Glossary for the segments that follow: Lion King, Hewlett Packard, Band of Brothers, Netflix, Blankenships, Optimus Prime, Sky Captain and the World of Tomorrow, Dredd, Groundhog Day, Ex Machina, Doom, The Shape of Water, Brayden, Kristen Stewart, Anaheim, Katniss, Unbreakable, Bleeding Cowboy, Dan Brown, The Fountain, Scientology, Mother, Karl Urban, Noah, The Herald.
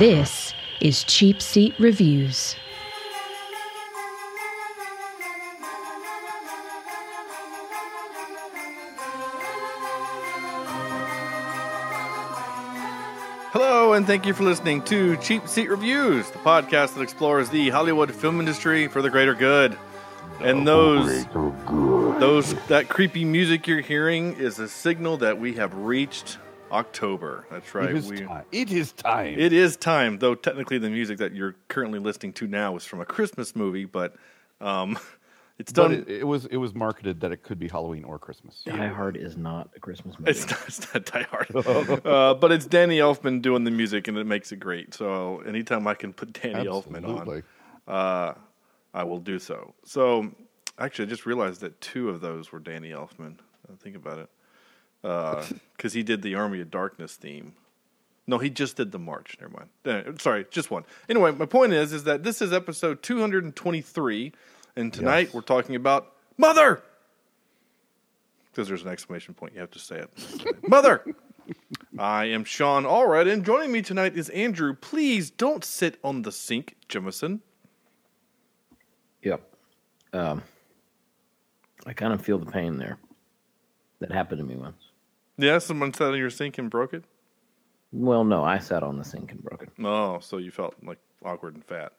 This is Cheap Seat Reviews. Hello, and thank you for listening to Cheap Seat Reviews, the podcast that explores the Hollywood film industry for the greater good. And that creepy music you're hearing is a signal that we have reached October. That's right. It is time. It is time, though technically the music that you're currently listening to now is from a Christmas movie, but it's done. But it was marketed that it could be Halloween or Christmas. Die Hard is not a Christmas movie. It's not Die Hard. But it's Danny Elfman doing the music, and it makes it great. So anytime I can put Danny Elfman on, I will do so. So actually, I just realized that two of those were Danny Elfman. Think about it. Because he did the Army of Darkness theme. No, he just did the march. Never mind. Sorry, just one. Anyway, my point is that this is episode 223, and tonight we're talking about Mother! Because there's an exclamation point. You have to say it. Mother! I am Sean Allred, and joining me tonight is Andrew. Please don't sit on the sink, Jemison. Yep. I kind of feel the pain there. That happened to me once. Yeah, someone sat on your sink and broke it? Well, no, I sat on the sink and broke it. Oh, so you felt like awkward and fat.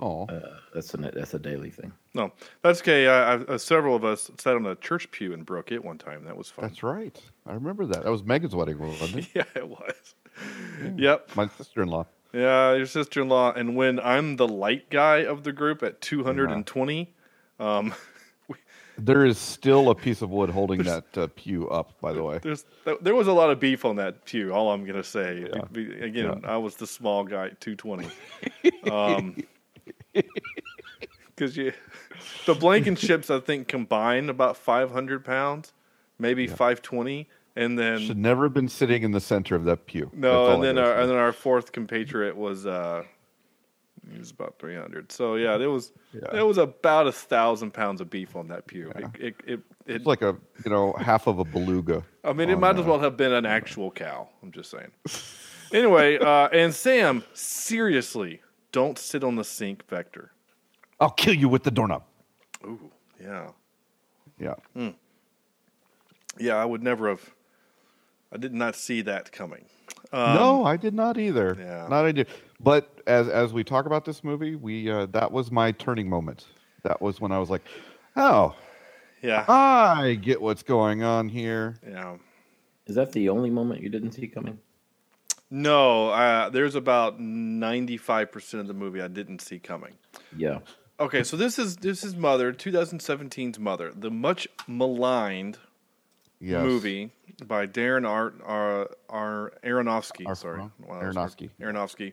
Oh. That's a daily thing. No, that's okay. Several of us sat on a church pew and broke it one time. That was fun. That's right. I remember that. That was Megan's wedding, wasn't it? Yeah, it was. Mm. Yep. My sister-in-law. Yeah, your sister-in-law. And when I'm the light guy of the group at 220, there is still a piece of wood holding that pew up, by the way. There was a lot of beef on that pew, all I'm going to say. Yeah. I was the small guy at 220. Because the Blankenships, I think, combined about 500 pounds, maybe 520. And then should never have been sitting in the center of that pew. No, and then our fourth compatriot was... It was about 300. So yeah, there was about 1,000 pounds of beef on that pew. Yeah. It's like a half of a beluga. I mean, it might as well have been an actual cow. I'm just saying. Anyway, and Sam, seriously, don't sit on the sink, Vector. I'll kill you with the doorknob. Ooh, yeah, yeah, yeah. I would never have. I did not see that coming. No, I did not either. Yeah. Not I did. But as we talk about this movie, that was my turning moment. That was when I was like, "Oh, yeah, I get what's going on here." Yeah, is that the only moment you didn't see coming? No, there's about 95% of the movie I didn't see coming. Yeah. Okay, so this is Mother, 2017's Mother, the much maligned movie by Darren Aronofsky. Aronofsky.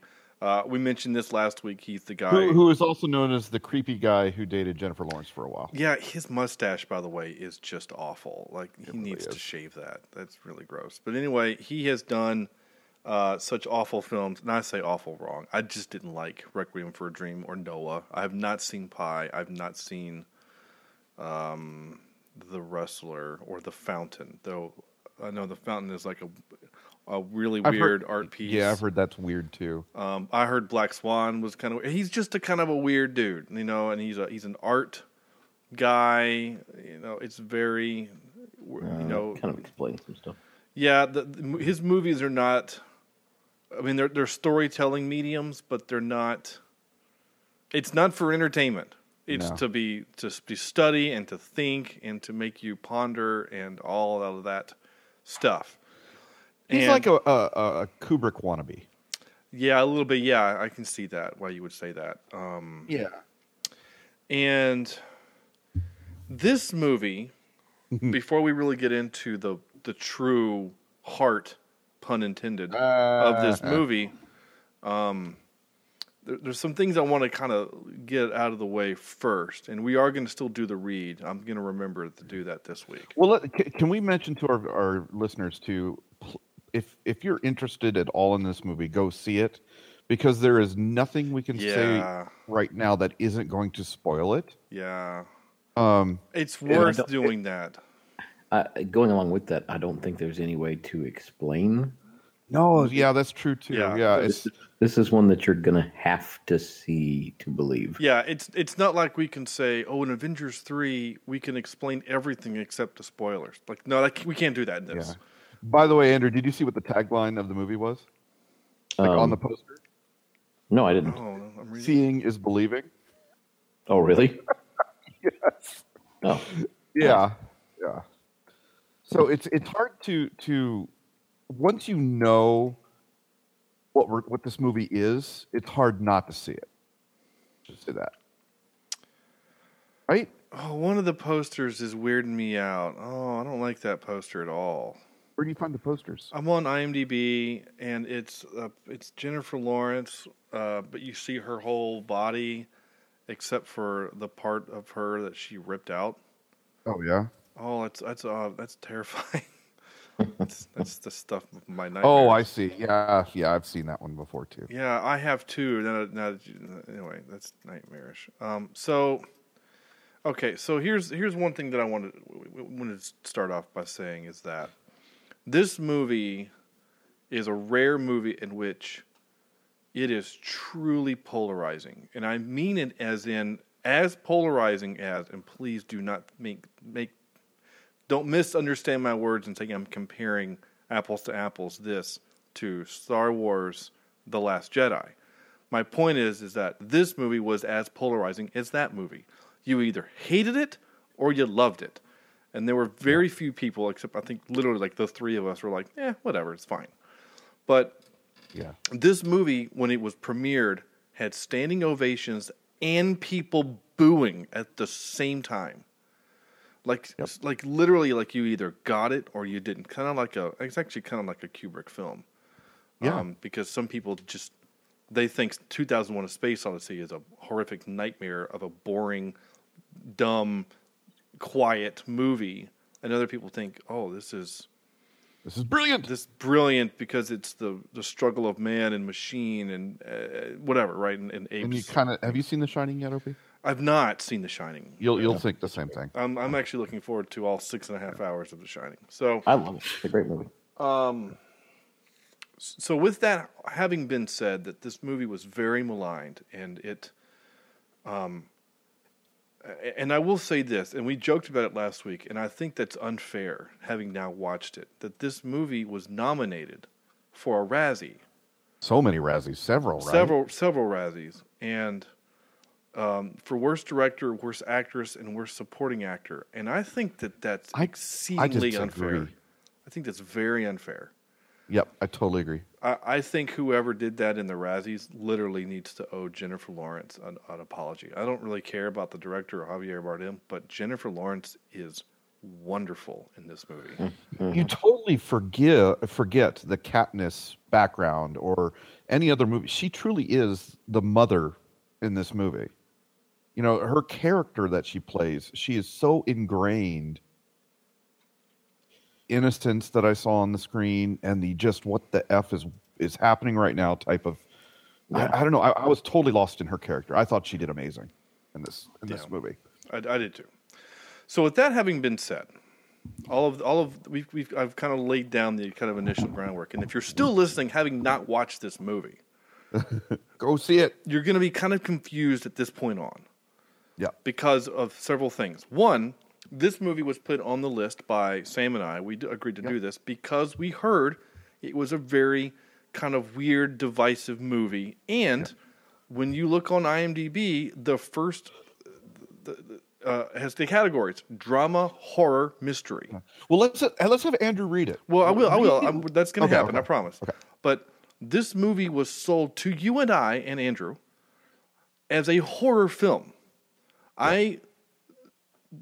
We mentioned this last week. He's the guy who is also known as the creepy guy who dated Jennifer Lawrence for a while. Yeah, his mustache, by the way, is just awful. Like he really needs to shave that. That's really gross. But anyway, he has done such awful films, and I say awful wrong. I just didn't like Requiem for a Dream or Noah. I have not seen Pie. I've not seen The Wrestler or The Fountain, though. I know The Fountain is like a really weird art piece. Yeah, I've heard that's weird too. I heard Black Swan was kind of. He's just a kind of a weird dude, and he's an art guy. It's very, kind of explains some stuff. Yeah, his movies are not. I mean, they're storytelling mediums, but they're not. It's not for entertainment. It's to study and to think and to make you ponder and all of that stuff. He's like a Kubrick wannabe. Yeah, a little bit. Yeah, I can see that. Why you would say that? Yeah. And this movie, before we really get into the true heart, pun intended, of this movie. There's some things I want to kind of get out of the way first, and we are going to still do the read. I'm going to remember to do that this week. Well, can we mention to our listeners too, if you're interested at all in this movie, go see it, because there is nothing we can say right now that isn't going to spoil it. Yeah, it's worth doing that. Going along with that, I don't think there's any way to explain. No, yeah, that's true too. Yeah, this is one that you're gonna have to see to believe. Yeah, it's not like we can say, oh, in Avengers 3, we can explain everything except the spoilers. Like, no, we can't do that in this. Yeah. By the way, Andrew, did you see what the tagline of the movie was? Like on the poster? No, I didn't. Oh, no, I'm reading. Seeing is believing. Oh, really? Yes. Oh. Yeah. Yeah. So it's hard to once you know what this movie is, it's hard not to see it. Just say that, right? Oh, one of the posters is weirding me out. Oh, I don't like that poster at all. Where do you find the posters? I'm on IMDb, and it's Jennifer Lawrence, but you see her whole body except for the part of her that she ripped out. Oh yeah. Oh, that's terrifying. That's the stuff of my nightmares. Oh, I see. Yeah, I've seen that one before too. Yeah, I have too. Anyway, that's nightmarish. So here's one thing that I wanted to start off by saying is that this movie is a rare movie in which it is truly polarizing, and I mean it as polarizing as. And please do not make. Don't misunderstand my words and think I'm comparing apples to apples this to Star Wars The Last Jedi. My point is that this movie was as polarizing as that movie. You either hated it or you loved it. And there were very few people, except I think literally like the three of us were like, whatever, it's fine. But this movie, when it was premiered, had standing ovations and people booing at the same time. Like literally, like you either got it or you didn't. It's actually kind of like a Kubrick film, because some people they think 2001: A Space Odyssey is a horrific nightmare of a boring, dumb, quiet movie, and other people think, oh, this is brilliant. This is brilliant because it's the struggle of man and machine and whatever, right? And apes. And you have you seen The Shining yet, Opie? I've not seen The Shining. You'll think the same thing. I'm actually looking forward to all 6.5 hours of The Shining. So I love it. It's a great movie. So with that having been said, that this movie was very maligned, and it, and I will say this, and we joked about it last week, and I think that's unfair, having now watched it, that this movie was nominated for a Razzie. So many Razzies, several, right? Several Razzies, and. For worst director, worst actress, and worst supporting actor, and I think that's exceedingly unfair. Agree. I think that's very unfair. Yep, I totally agree. I think whoever did that in the Razzies literally needs to owe Jennifer Lawrence an apology. I don't really care about the director, Javier Bardem, but Jennifer Lawrence is wonderful in this movie. Mm-hmm. You totally forget the Katniss background or any other movie. She truly is the mother in this movie. You know, her character that she plays, she is so ingrained. Innocence that I saw on the screen and the just what the F is happening right now type of... Yeah. I don't know. I was totally lost in her character. I thought she did amazing in this movie. I did too. So with that having been said, I've kind of laid down the kind of initial groundwork. And if you're still listening, having not watched this movie... Go see it. You're going to be kind of confused at this point on. Yeah. Because of several things. One, this movie was put on the list by Sam and I. We agreed to do this because we heard it was a very kind of weird, divisive movie. And when you look on IMDb, the first has the categories: drama, horror, mystery. Well, let's have Andrew read it. Well, I will. That's going to happen. Okay. I promise. Okay. But... this movie was sold to you and I and Andrew as a horror film. Yeah.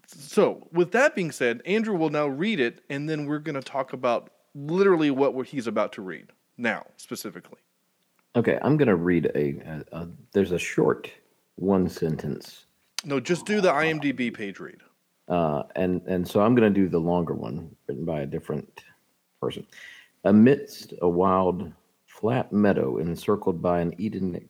So with that being said, Andrew will now read it, and then we're going to talk about literally what he's about to read now, specifically. Okay, I'm going to read a there's a short one sentence. No, just do the IMDb page read. And so I'm going to do the longer one written by a different person. Amidst a wild, flat meadow encircled by an Edenic.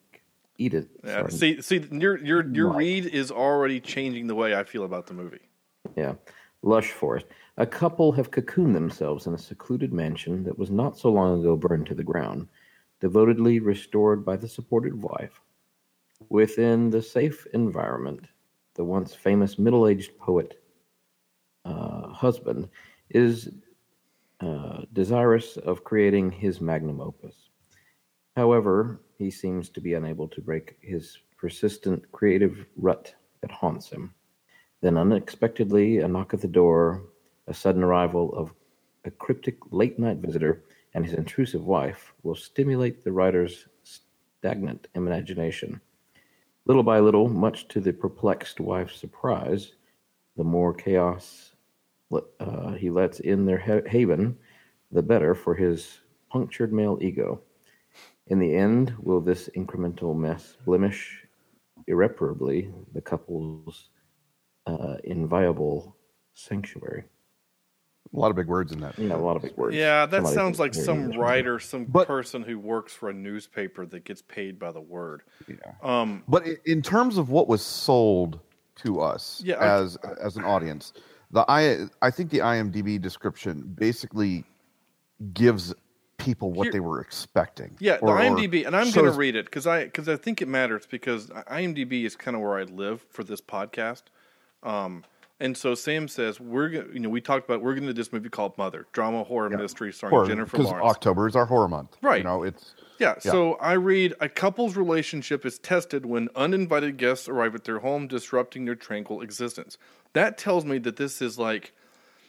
Yeah, see, your read is already changing the way I feel about the movie. Yeah, lush forest. A couple have cocooned themselves in a secluded mansion that was not so long ago burned to the ground, devotedly restored by the supportive wife. Within the safe environment, the once famous middle-aged poet husband is desirous of creating his magnum opus. However, he seems to be unable to break his persistent creative rut that haunts him. Then unexpectedly, a knock at the door, a sudden arrival of a cryptic late-night visitor and his intrusive wife will stimulate the writer's stagnant imagination. Little by little, much to the perplexed wife's surprise, the more chaos he lets in their haven, the better for his punctured male ego. In the end, will this incremental mess blemish irreparably the couple's inviolable sanctuary? A lot of big words in that. Yeah, a lot of big words. Yeah, that Somebody sounds like some writer, person who works for a newspaper that gets paid by the word. Yeah. But in terms of what was sold to us as an audience, I think the IMDb description basically gives people what they were expecting. Yeah, the IMDb, and I'm going to read it because I think it matters, because IMDb is kind of where I live for this podcast. And so Sam says we talked about we're going to do this movie called Mother, drama horror mystery starring Jennifer Lawrence. Because October is our horror month, right? So I read, a couple's relationship is tested when uninvited guests arrive at their home, disrupting their tranquil existence. That tells me that this is like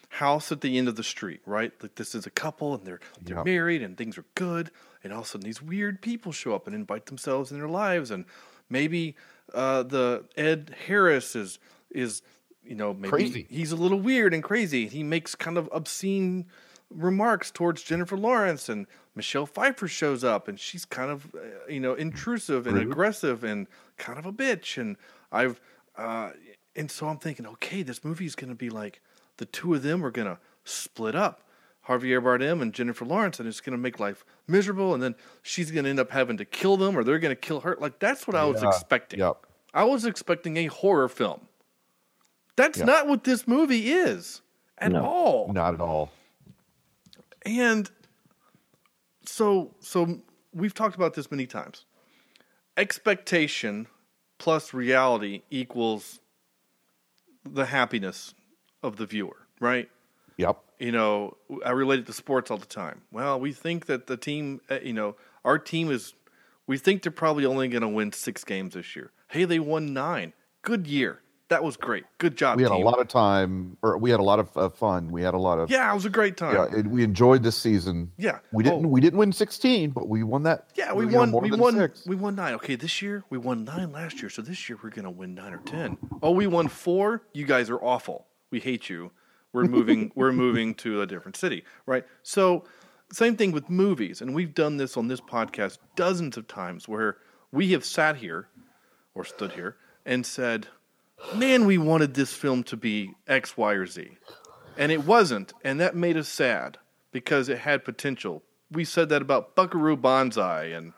House at the End of the Street, right? Like, this is a couple and they're married and things are good, and all of a sudden these weird people show up and invite themselves in their lives, and maybe the Ed Harris is maybe crazy. He's a little weird and crazy. He makes kind of obscene remarks towards Jennifer Lawrence, and Michelle Pfeiffer shows up and she's kind of intrusive and aggressive and kind of a bitch. And I've and so I'm thinking, okay, this movie is going to be like, the two of them are going to split up, Javier Bardem and Jennifer Lawrence, and it's going to make life miserable, and then she's going to end up having to kill them, or they're going to kill her. Like, that's what I was expecting. Yep. I was expecting a horror film. That's not what this movie is at all. Not at all. And so we've talked about this many times. Expectation plus reality equals the happiness of the viewer, right? Yep. I relate it to sports all the time. Well, we think that the team, our team we think they're probably only going to win 6 games this year. Hey, they won 9. Good year. That was great. Good job, team. We had a lot of time, or we had a lot of fun. We had a lot of... Yeah, it was a great time. Yeah, we enjoyed this season. Yeah. We didn't win 16, but we won that. Yeah, we won 6. We won 9. Okay, this year, we won 9 last year, so this year we're going to win 9 or 10. Oh, we won 4? You guys are awful. We hate you. We're moving. We're moving to a different city, right? So, same thing with movies, and we've done this on this podcast dozens of times, where we have sat here or stood here and said, "Man, we wanted this film to be X, Y, or Z," and it wasn't, and that made us sad because it had potential. We said that about Buckaroo Banzai and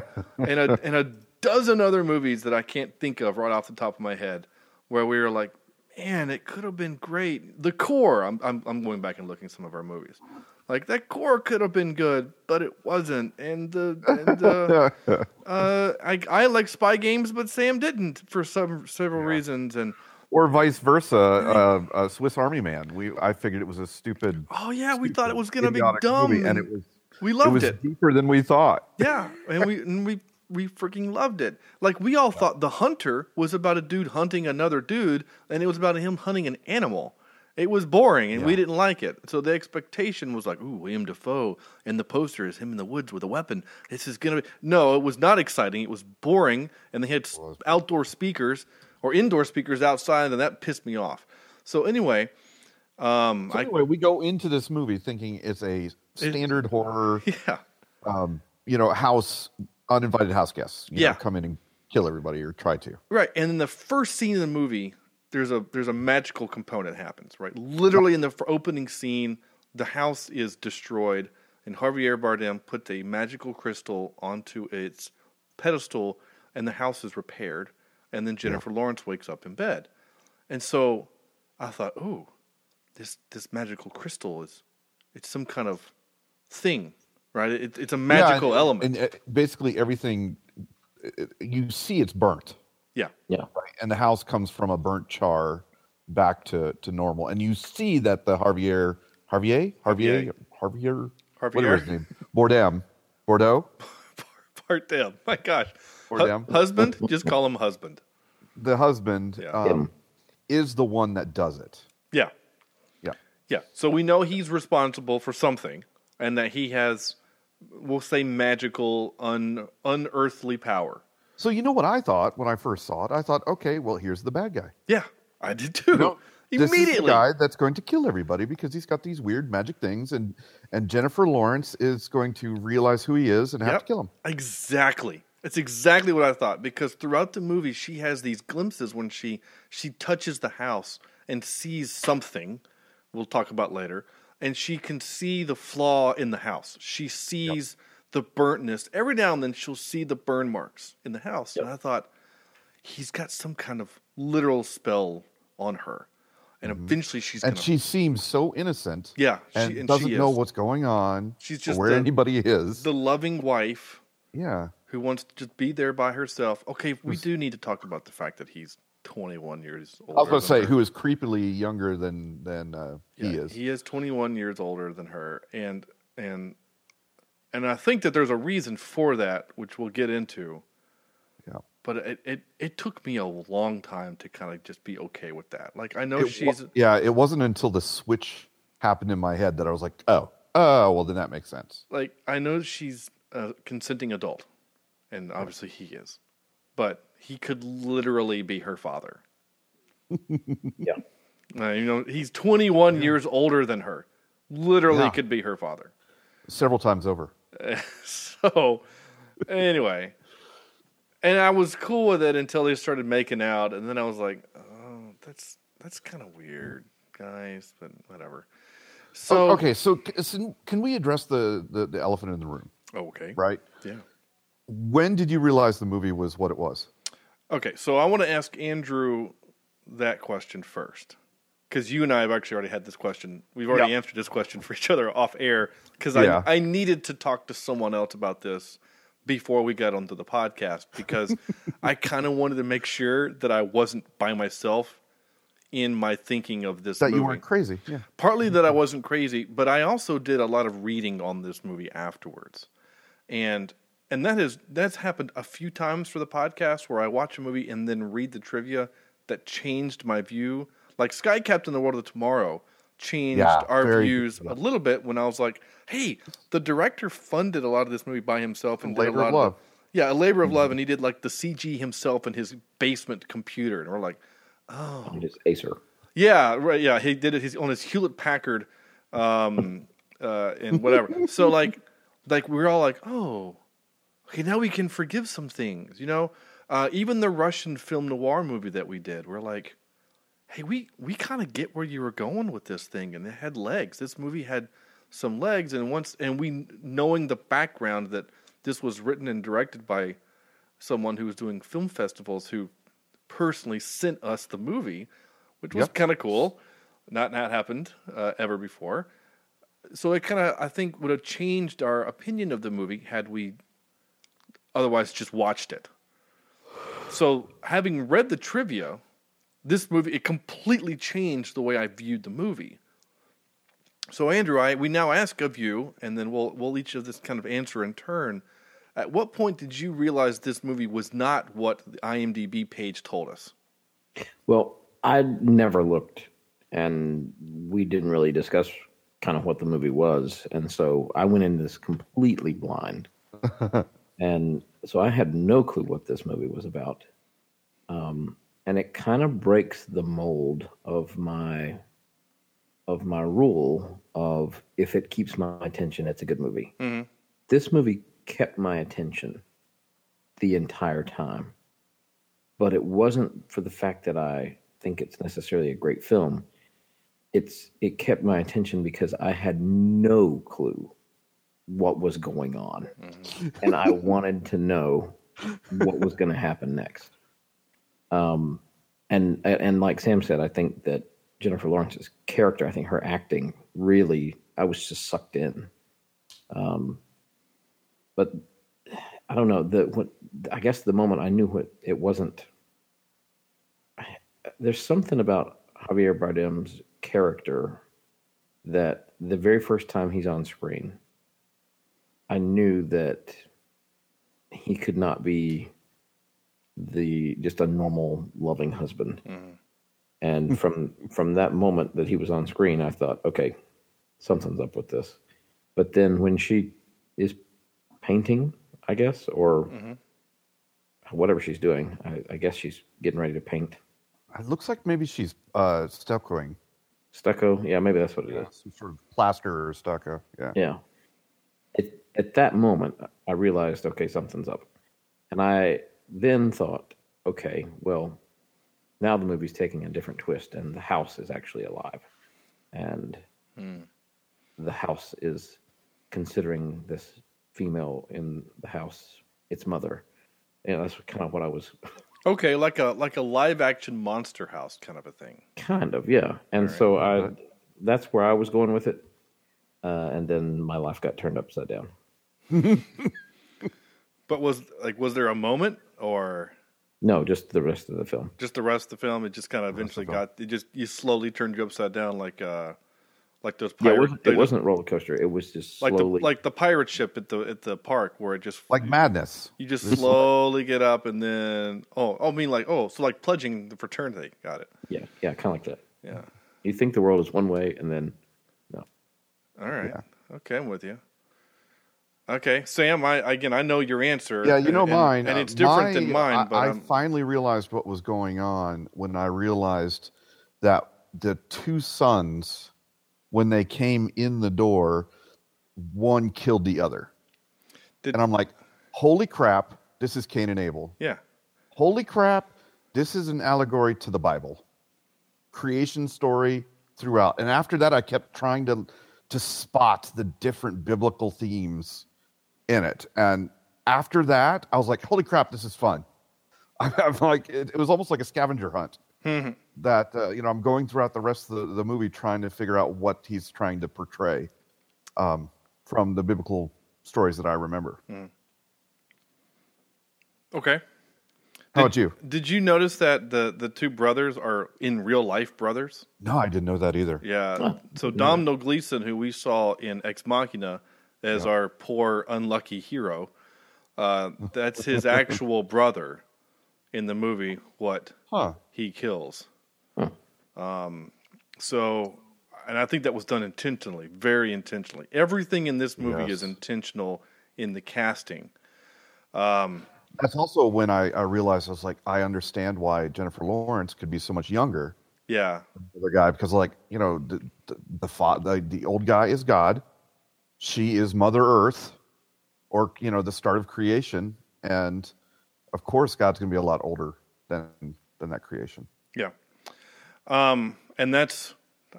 a dozen other movies that I can't think of right off the top of my head, where we were like, man, it could have been great. The core, I'm going back and looking at some of our movies. Like, that core could have been good, but it wasn't. I like spy games, but Sam didn't for several reasons. And or vice versa, Swiss Army Man. I figured it was a stupid. Oh yeah, we thought it was going to be dumb, movie, and it was. We loved it. It was deeper than we thought. Yeah, and we freaking loved it. Like, we all thought The Hunter was about a dude hunting another dude, and it was about him hunting an animal. It was boring, and we didn't like it. So the expectation was like, ooh, William Dafoe, and the poster is him in the woods with a weapon. This is going to be... No, it was not exciting. It was boring, and they had outdoor speakers or indoor speakers outside, and that pissed me off. So anyway, So anyway, we go into this movie thinking it's a standard horror, uninvited house guests, you know, come in and kill everybody or try to. Right, and in the first scene of the movie, there's a magical component happens. Right, literally in the opening scene, the house is destroyed, and Javier Bardem puts a magical crystal onto its pedestal, and the house is repaired. And then Jennifer Lawrence wakes up in bed, and so I thought, ooh. This magical crystal it's some kind of thing, right? It's a magical element. And basically everything, you see it's burnt. Yeah. Yeah. Right? And the house comes from a burnt char back to normal. And you see that the Javier, whatever his name, Bardem. My gosh. Bardem. Husband? Just call him husband. The husband is the one that does it. Yeah. Yeah, so we know he's responsible for something, and that he has, we'll say, magical, unearthly power. So you know what I thought when I first saw it? I thought, okay, well, here's the bad guy. Yeah, I did too. Immediately, this is the guy that's going to kill everybody because he's got these weird magic things, and Jennifer Lawrence is going to realize who he is and have to kill him. Exactly. It's exactly what I thought, because throughout the movie, she has these glimpses when she touches the house and sees something. We'll talk about later, and she can see the flaw in the house. She sees the burntness. Every now and then she'll see the burn marks in the house, and I thought, he's got some kind of literal spell on her, and eventually she seems so innocent, and doesn't know what's going on. She's just where anybody is, the loving wife, who wants to just be there by herself. Okay, we do need to talk about the fact that he's 21 years older. I was going to say, who is creepily younger than he is. He is 21 years older than her, and I think that there's a reason for that, which we'll get into. Yeah. But it took me a long time to kind of just be okay with that. Like, I know it wasn't until the switch happened in my head that I was like, oh, well, then that makes sense. Like, I know she's a consenting adult, and obviously he is, but he could literally be her father. Yeah. He's 21 years older than her. Literally could be her father. Several times over. So, anyway. And I was cool with it until they started making out. And then I was like, oh, that's kind of weird, guys. But whatever. So so can we address the elephant in the room? Okay. Right? Yeah. When did you realize the movie was what it was? Okay, so I want to ask Andrew that question first, because you and I have actually already had this question. We've already answered this question for each other off air, because I needed to talk to someone else about this before we got onto the podcast, because I kind of wanted to make sure that I wasn't by myself in my thinking of this movie. That you weren't crazy. Yeah. Partly that I wasn't crazy, but I also did a lot of reading on this movie afterwards, and that's happened a few times for the podcast, where I watch a movie and then read the trivia that changed my view. Like Sky Captain: The World of Tomorrow changed our views a little bit when I was like, hey, the director funded a lot of this movie by himself and did a lot of love. A labor of love, and he did like the CG himself in his basement computer, and we're like, oh, on his Acer. Yeah, right, yeah, he did it on his Hewlett Packard and whatever. So like we were all like, oh, okay, now we can forgive some things, even the Russian film noir movie that we did. We're like, hey, we kind of get where you were going with this thing, and it had legs. This movie had some legs, and we, knowing the background that this was written and directed by someone who was doing film festivals, who personally sent us the movie, which was kind of cool. Not happened ever before. So it kind of, I think, would have changed our opinion of the movie had we otherwise just watched it. So having read the trivia, this movie, it completely changed the way I viewed the movie. So Andrew, we now ask of you, and then we'll each of this kind of answer in turn. At what point did you realize this movie was not what the IMDb page told us? Well, I never looked, and we didn't really discuss kind of what the movie was. And so I went into this completely blind. And so I had no clue what this movie was about. And it kind of breaks the mold of my of my rule of if it keeps my attention, it's a good movie. Mm-hmm. This movie kept my attention the entire time, but it wasn't for the fact that I think it's necessarily a great film. It kept my attention because I had no clue what was going on, mm-hmm. and I wanted to know what was going to happen next. And like Sam said, I think that Jennifer Lawrence's character, I think her acting really, I was just sucked in. But I don't know, I guess the moment I knew what it wasn't, there's something about Javier Bardem's character that the very first time he's on screen, I knew that he could not be just a normal loving husband. Mm. And from that moment that he was on screen, I thought, okay, something's up with this. But then when she is painting, I guess, or mm-hmm. whatever she's doing, I guess she's getting ready to paint. It looks like maybe she's stuccoing. Stucco, yeah, maybe that's what it is. Some sort of plaster or stucco, yeah. Yeah. At that moment, I realized, okay, something's up. And I then thought, okay, well, now the movie's taking a different twist, and the house is actually alive. And the house is considering this female in the house its mother. You know, that's kind of what I was... Okay, like a live-action Monster House kind of a thing. Kind of, yeah. And right. So that's where I was going with it. And then my life got turned upside down. But was there a moment or... No, just the rest of the film. Just the rest of the film. It just kind of eventually you slowly turned you upside down like those pirates. Yeah, it wasn't a roller coaster. It was just slowly. Like the pirate ship at the park where it just. Like madness. You just slowly get up and then. So pledging the fraternity. Got it. Yeah, kind of like that. Yeah. You think the world is one way and then no. All right. Yeah. Okay, I'm with you. Okay, Sam, I know your answer. Yeah, you know mine. And it's different than mine. But I finally realized what was going on when I realized that the two sons, when they came in the door, one killed the other. And I'm like, holy crap, this is Cain and Abel. Yeah. Holy crap, this is an allegory to the Bible. Creation story throughout. And after that, I kept trying to spot the different biblical themes in it. And after that, I was like, holy crap, this is fun. I'm like, it was almost like a scavenger hunt mm-hmm. that, I'm going throughout the rest of the movie trying to figure out what he's trying to portray from the biblical stories that I remember. Mm. Okay. How about you? Did you notice that the two brothers are in real life brothers? No, I didn't know that either. Yeah. Oh. So Domhnall Gleeson, who we saw in Ex Machina, as our poor, unlucky hero. That's his actual brother in the movie, what he kills. Huh. And I think that was done intentionally, very intentionally. Everything in this movie is intentional in the casting. That's also when I realized, I was like, I understand why Jennifer Lawrence could be so much younger. Yeah. Than the other guy, because the old guy is God. She is Mother Earth, or the start of creation, and of course God's going to be a lot older than that creation. Yeah, and that's,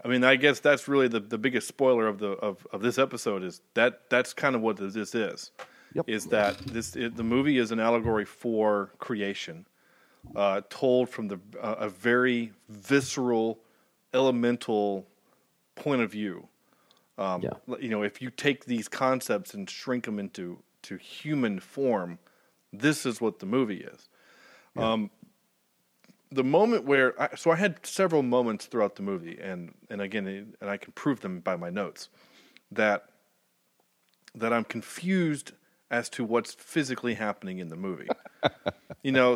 I mean, I guess that's really the biggest spoiler of this episode is that's kind of what this is. Yep. Is that the movie is an allegory for creation, told from a very visceral, elemental point of view. If you take these concepts and shrink them into human form, this is what the movie is. Yeah. The moment where I had several moments throughout the movie, and again, and I can prove them by my notes, that I'm confused as to what's physically happening in the movie.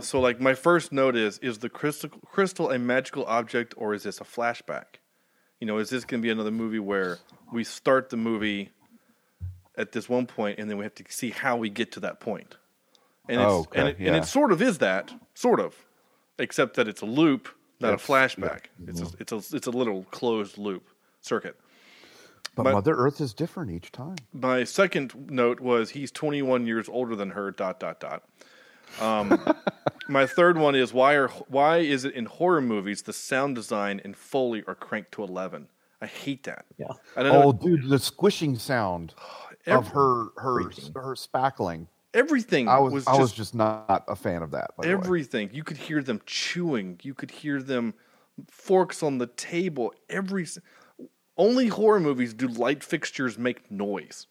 So like my first note is the crystal a magical object, or is this a flashback? Is this going to be another movie where we start the movie at this one point and then we have to see how we get to that point? And it sort of is that, sort of, except that it's a loop, not a flashback. It's a little closed loop. circuit. But Mother Earth is different each time. My second note was he's 21 years older than her, ... My third one is why is it in horror movies the sound design in Foley are cranked to 11? I hate that. Yeah. Dude, the squishing sound of her spackling. Everything. I was just not a fan of that. Everything. You could hear them chewing. You could hear them forks on the table. Only horror movies do light fixtures make noise.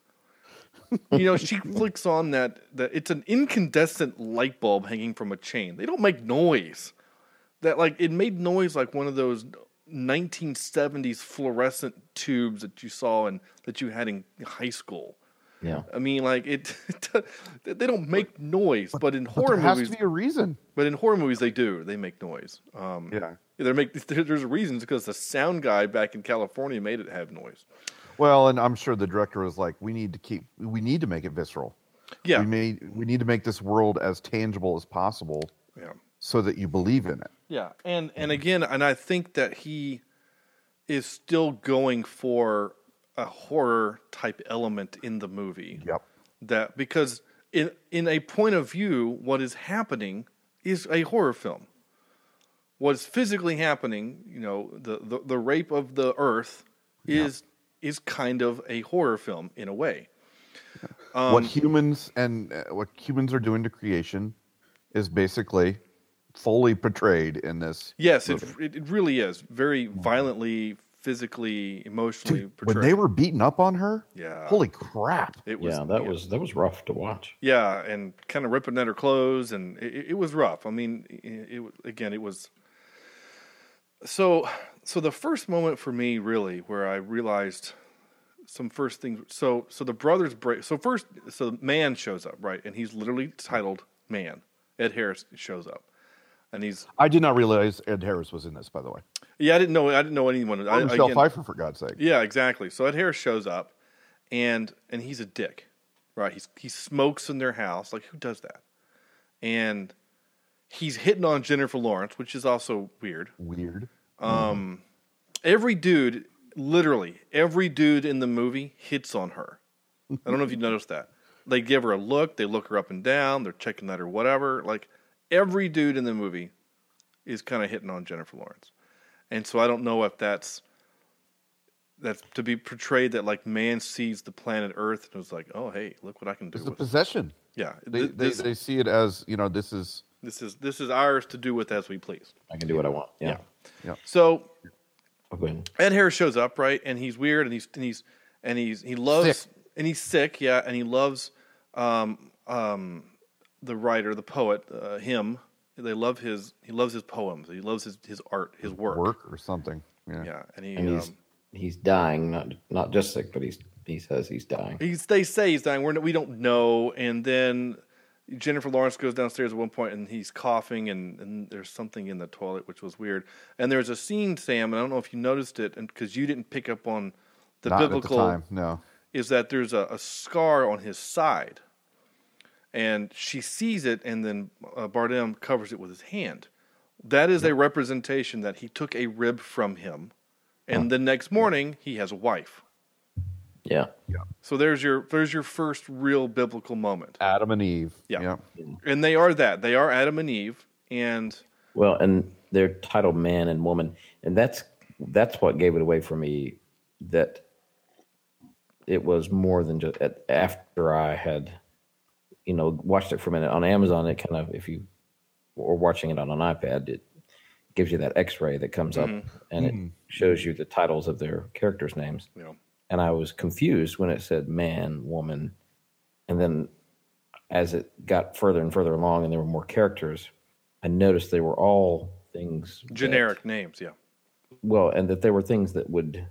You know, she flicks on that it's an incandescent light bulb hanging from a chain. They don't make noise. It made noise like one of those 1970s fluorescent tubes that you saw and that you had in high school. Yeah. I mean, they don't make noise, but in horror movies... There has to be a reason. But in horror movies, they do. They make noise. Yeah. There's a reason. It's because the sound guy back in California made it have noise. Well, and I'm sure the director was like, we need to make it visceral. Yeah. We need to make this world as tangible as possible. Yeah. So that you believe in it. Yeah. And again, I think that he is still going for a horror type element in the movie. Yep. That because in a point of view, what is happening is a horror film. What's physically happening, you know, the rape of the earth is kind of a horror film in a way. What humans are doing to creation is basically fully portrayed in this. Yes, it really is very violently, physically, emotionally portrayed. When they were beating up on her, holy crap! It was that was rough to watch. Yeah, and kind of ripping at her clothes, and it was rough. I mean, it was. So the first moment for me, really, where I realized some first things. So the brothers break. So Man shows up, right, and he's literally titled Man. Ed Harris shows up, and he's. I did not realize Ed Harris was in this, by the way. Yeah, I didn't know anyone. Michelle Pfeiffer, for God's sake. Yeah, exactly. So Ed Harris shows up, and he's a dick, right? He smokes in their house. Like, who does that? And he's hitting on Jennifer Lawrence, which is also weird. Every dude in the movie hits on her. I don't know if you noticed that. They give her a look. They look her up and down. They're checking at her, whatever. Like, every dude in the movie is kind of hitting on Jennifer Lawrence. And so I don't know if that's to be portrayed that like Man sees the planet Earth and was like, oh hey, look what I can do. It's a possession. Yeah, they see it as, you know, this is ours to do with as we please. I can do what I want. Yeah. So Ed Harris shows up, right, and he's weird, and he's sick. Yeah, and he loves the writer, the poet, him. He loves his poems. He loves his art, his work or something. Yeah. Yeah. And he's dying. Not just sick, but he says he's dying. They say he's dying. We don't know. And then Jennifer Lawrence goes downstairs at one point, and he's coughing, and there's something in the toilet, which was weird. And there's a scene, Sam, and I don't know if you noticed it, and because you didn't pick up on the biblical at the time, no, is that there's a scar on his side. And she sees it, and then Bardem covers it with his hand. That is a representation that he took a rib from him, and the next morning he has a wife. Yeah. So there's your first real biblical moment. Adam and Eve. Yeah. And they are that. They are Adam and Eve, and they're titled Man and Woman, and that's what gave it away for me. That it was more than just after I had. You know, watched it for a minute on Amazon. It kind of, if you were watching it on an iPad, it gives you that X-ray that comes up and it shows you the titles of their characters' names. Yeah. And I was confused when it said Man, Woman, and then as it got further and further along, and there were more characters, I noticed they were all things generic names. Yeah. Well, and that they were things that would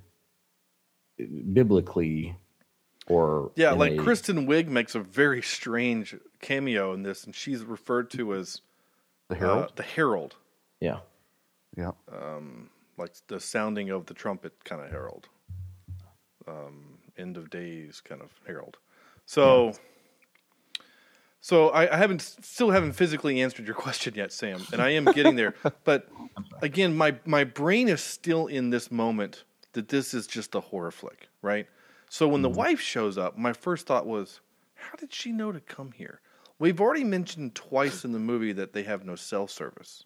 biblically. Or Kristen Wiig makes a very strange cameo in this, and she's referred to as the Herald. The Herald, yeah, like the sounding of the trumpet kind of herald, end of days kind of herald. So I haven't physically answered your question yet, Sam, and I am getting there. But again, my brain is still in this moment that this is just a horror flick, right? So when the wife shows up, my first thought was, how did she know to come here? We've already mentioned twice in the movie that they have no cell service.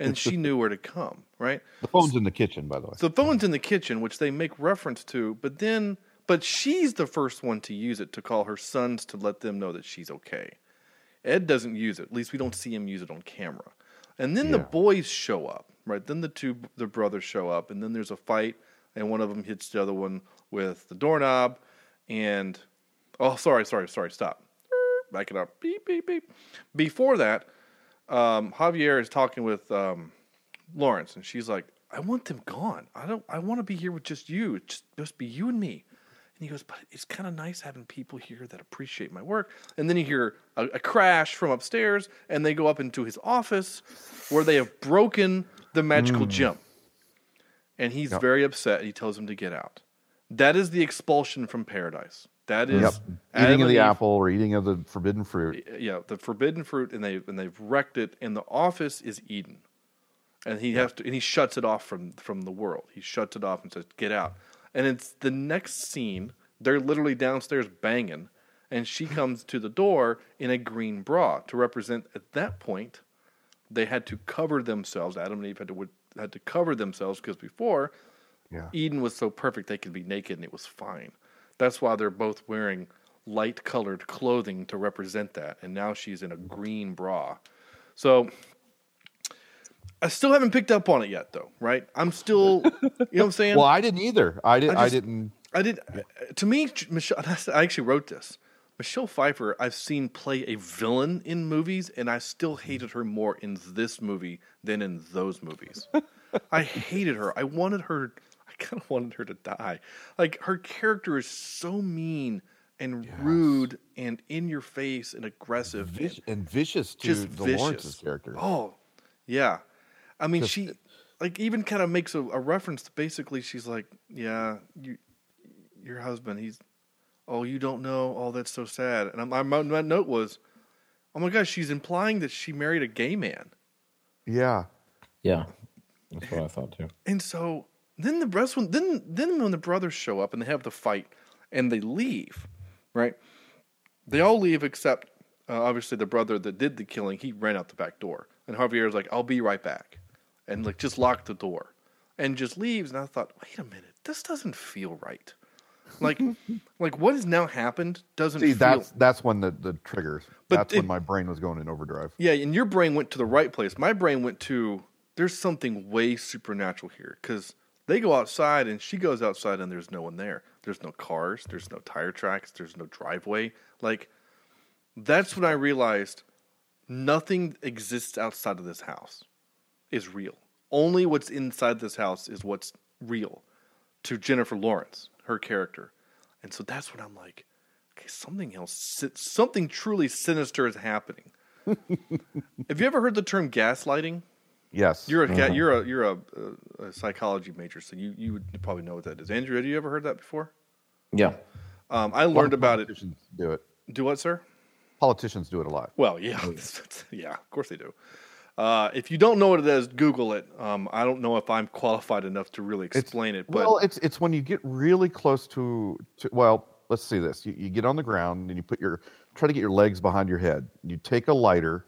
And she knew where to come, right? The phone's in the kitchen, by the way. So the phone's in the kitchen, which they make reference to, but she's the first one to use it to call her sons to let them know that she's okay. Ed doesn't use it. At least we don't see him use it on camera. And then the boys show up, right? Then the brothers show up, and then there's a fight, and one of them hits the other one with the doorknob, and stop. Back it up. Beep, beep, beep. Before that, Javier is talking with Lawrence, and she's like, I want them gone. I want to be here with just you. It's just be you and me. And he goes, but it's kind of nice having people here that appreciate my work. And then you hear a crash from upstairs, and they go up into his office where they have broken the magical gem. And he's very upset, and he tells him to get out. That is the expulsion from paradise. That is eating of the apple or eating of the forbidden fruit. Yeah, the forbidden fruit, and they've wrecked it. And the office is Eden, and he has to, and he shuts it off from the world. He shuts it off and says, "Get out." And it's the next scene. They're literally downstairs banging, and she comes to the door in a green bra to represent. At that point, they had to cover themselves. Adam and Eve had to cover themselves because before, Eden was so perfect they could be naked and it was fine. That's why they're both wearing light-colored clothing to represent that. And now she's in a green bra. So I still haven't picked up on it yet, though, right? I'm still, you know what I'm saying? Well, I didn't either. To me, Michelle, I actually wrote this. Michelle Pfeiffer, I've seen play a villain in movies, and I still hated her more in this movie than in those movies. I hated her. I kind of wanted her to die. Like, her character is so mean and rude and in your face and aggressive and vicious to Lawrence's character. Oh, yeah. I mean, she like even kind of makes a reference to basically she's like, yeah, your husband, he's, oh, you don't know. Oh, that's so sad. And my note was, oh my gosh, she's implying that she married a gay man. Yeah. Yeah. That's what I thought too. And so then the rest one. Then when the brothers show up and they have the fight and they leave, right? They all leave except obviously the brother that did the killing. He ran out the back door, and Javier's like, "I'll be right back," and like just locked the door and just leaves. And I thought, wait a minute, this doesn't feel right. Like what has now happened doesn't. See, that's when the triggers. When my brain was going in overdrive. Yeah, and your brain went to the right place. My brain went to there's something way supernatural here because. They go outside, and she goes outside, and there's no one there. There's no cars. There's no tire tracks. There's no driveway. Like, that's when I realized nothing exists outside of this house is real. Only what's inside this house is what's real to Jennifer Lawrence, her character. And so that's when I'm like, okay, something truly sinister is happening. Have you ever heard the term gaslighting? Yes, you're a psychology major, so you would probably know what that is. Andrew, have you ever heard that before? Yeah, I learned about it. Politicians do it. Do what, sir? Politicians do it a lot. Well, yeah, yeah, of course they do. If you don't know what it is, Google it. I don't know if I'm qualified enough to really explain it. But well, it's when you get really close to well, let's see this. You get on the ground and you put your try to get your legs behind your head. You take a lighter.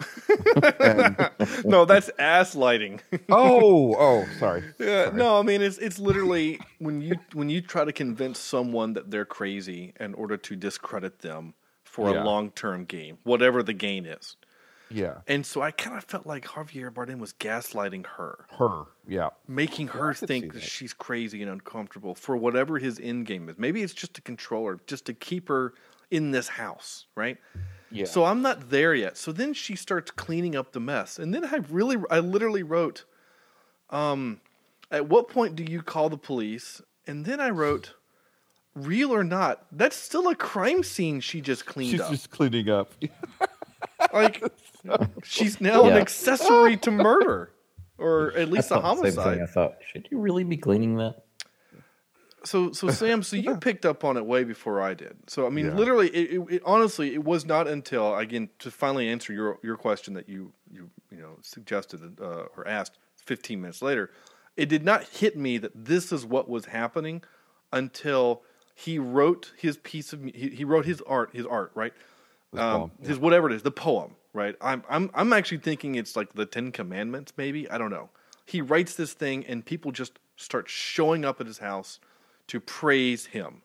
No, that's ass lighting. oh, sorry. Yeah, sorry. No, I mean it's literally when you try to convince someone that they're crazy in order to discredit them for a long-term gain, whatever the gain is. Yeah. And so I kind of felt like Javier Bardem was gaslighting her. Her, yeah. Making her think that she's crazy and uncomfortable for whatever his end game is. Maybe it's just to control her, just to keep her in this house, right? Yeah. So I'm not there yet. So then she starts cleaning up the mess. And then I literally wrote, at what point do you call the police? And then I wrote, real or not, that's still a crime scene she just cleaned up. She's just cleaning up. Like, she's now an accessory to murder, or at least a homicide. I thought, should you really be cleaning that? So Sam, you picked up on it way before I did. So I mean, literally, it was not until again to finally answer your question that you know suggested or asked 15 minutes later. It did not hit me that this is what was happening until he wrote his piece of he wrote his art, right? Poem, yeah. His whatever it is, the poem, right? I'm actually thinking it's like the Ten Commandments, maybe. I don't know. He writes this thing, and people just start showing up at his house to praise him,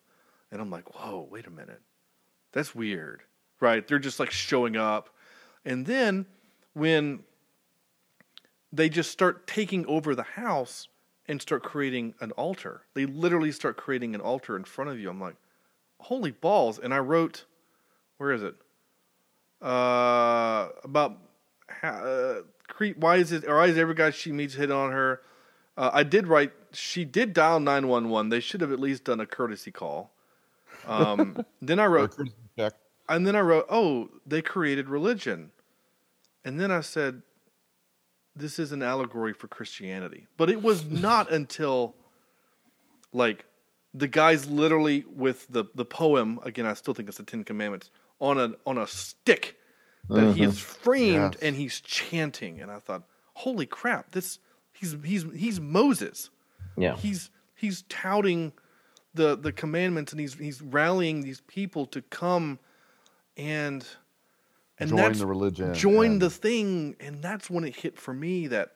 and I'm like, whoa, wait a minute, that's weird, right? They're just like showing up, and then when they just start taking over the house and start creating an altar. They literally start creating an altar in front of you. I'm like, holy balls. And I wrote, where is it? About why is every guy she meets hit on her? I did write, she did dial 911. They should have at least done a courtesy call. Then I wrote, and then I wrote, oh, they created religion. And then I said, this is an allegory for Christianity. But it was not until, like, the guys literally with the poem, again, I still think it's the Ten Commandments, on a stick that he is framed, and he's chanting. And I thought, holy crap, this he's Moses. Yeah. He's touting the commandments, and he's rallying these people to come and join the religion, join the thing, and that's when it hit for me that,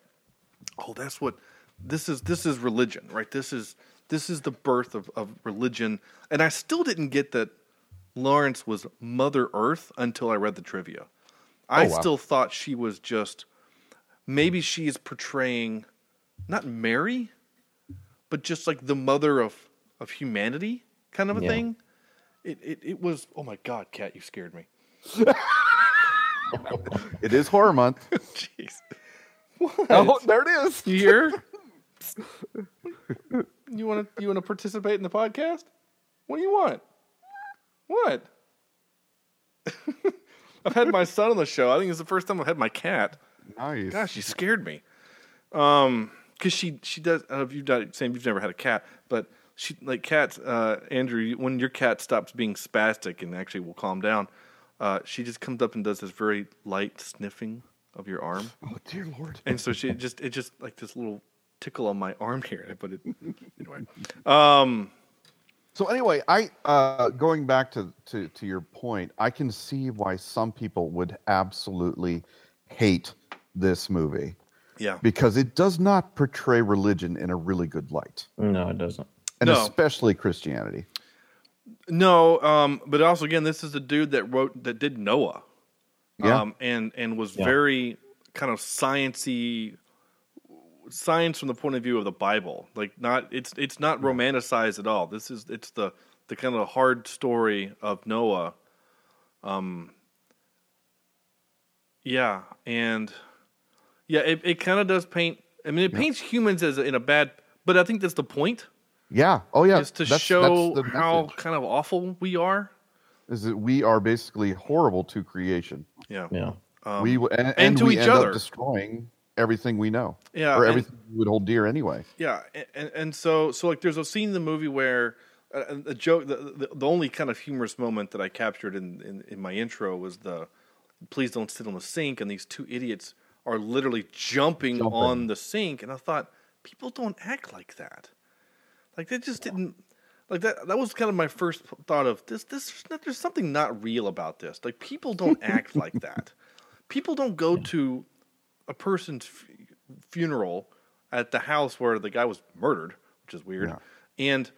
oh, that's what this is religion, right? This is the birth of religion, and I still didn't get that Lawrence was Mother Earth until I read the trivia. I still thought she was just, maybe she is portraying not Mary, but just like the mother of humanity, kind of a thing. It was, oh my God, Kat, you scared me. It is horror month. Jeez. What? Oh, there it is. You hear? You want to participate in the podcast? What do you want? What? I've had my son on the show. I think it's the first time I've had my cat. Nice. Gosh, she scared me. Because she does. Sam, you've never had a cat, but she, like cats. Andrew, when your cat stops being spastic and actually will calm down. She just comes up and does this very light sniffing of your arm. Oh, dear Lord. And so it's just like this little tickle on my arm here. But it, anyway. So anyway, I going back to your point, I can see why some people would absolutely hate this movie. Yeah. Because it does not portray religion in a really good light. No, it doesn't. Especially Christianity. No, but also again, this is a dude that did Noah, and was very kind of sciencey, science from the point of view of the Bible. Like it's not romanticized at all. It's the kind of hard story of Noah. It kind of does paint. I mean, it paints humans in a bad, but I think that's the point. Yeah. Oh, yeah. Is to show that's how kind of awful we are. Is that we are basically horrible to creation. Yeah. Yeah. And to we each end other, up destroying everything we know. Yeah. Or everything we would hold dear anyway. Yeah. And so like there's a scene in the movie where a joke. The only kind of humorous moment that I captured in my intro was the please don't sit on the sink, and these two idiots are literally jumping on the sink, and I thought people don't act like that. Like they just didn't like that. That was kind of my first thought of this. There's something not real about this. Like people don't act like that. People don't go to a person's funeral at the house where the guy was murdered, which is weird, and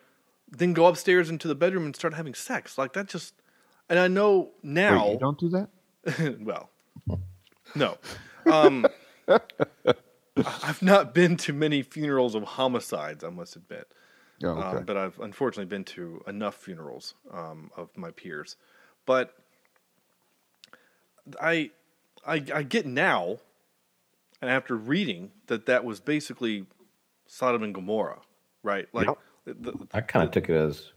then go upstairs into the bedroom and start having sex. Like that just. And I know now. Wait, you don't do that? Well, no. I've not been to many funerals of homicides, I must admit. Oh, okay. But I've unfortunately been to enough funerals of my peers. But I get now, and after reading that was basically Sodom and Gomorrah, right? Like I kind of took it as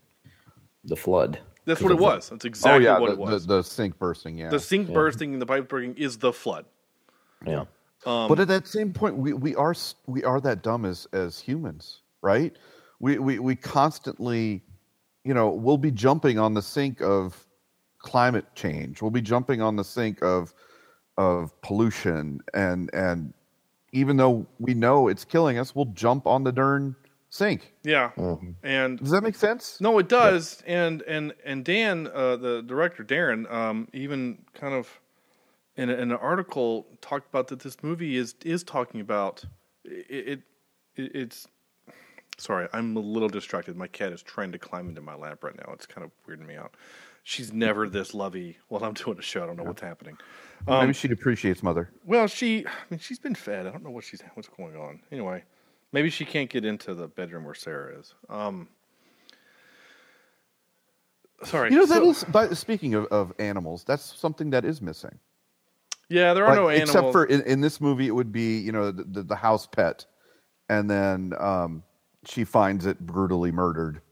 the flood. That's what it was. That's exactly what it was. The sink bursting, The sink bursting and the pipe breaking is the flood. Yeah. But at that same point, we are that dumb as humans, right? We constantly, we'll be jumping on the sink of climate change. We'll be jumping on the sink of pollution and even though we know it's killing us, we'll jump on the darn sink. Yeah. Mm-hmm. And does that make sense? No, it does. Yeah. And Dan, the director, Darren, even kind of in an article talked about that this movie is talking about it's sorry, I'm a little distracted. My cat is trying to climb into my lap right now. It's kind of weirding me out. She's never this lovey while I'm doing a show. I don't know what's happening. Maybe she appreciates Mother. Well, she's been fed. I don't know what's going on. Anyway, maybe she can't get into the bedroom where Sarah is. Sorry. You know, speaking of animals, that's something that is missing. Yeah, there are no animals. Except for in this movie, it would be, you know, the house pet. And then she finds it brutally murdered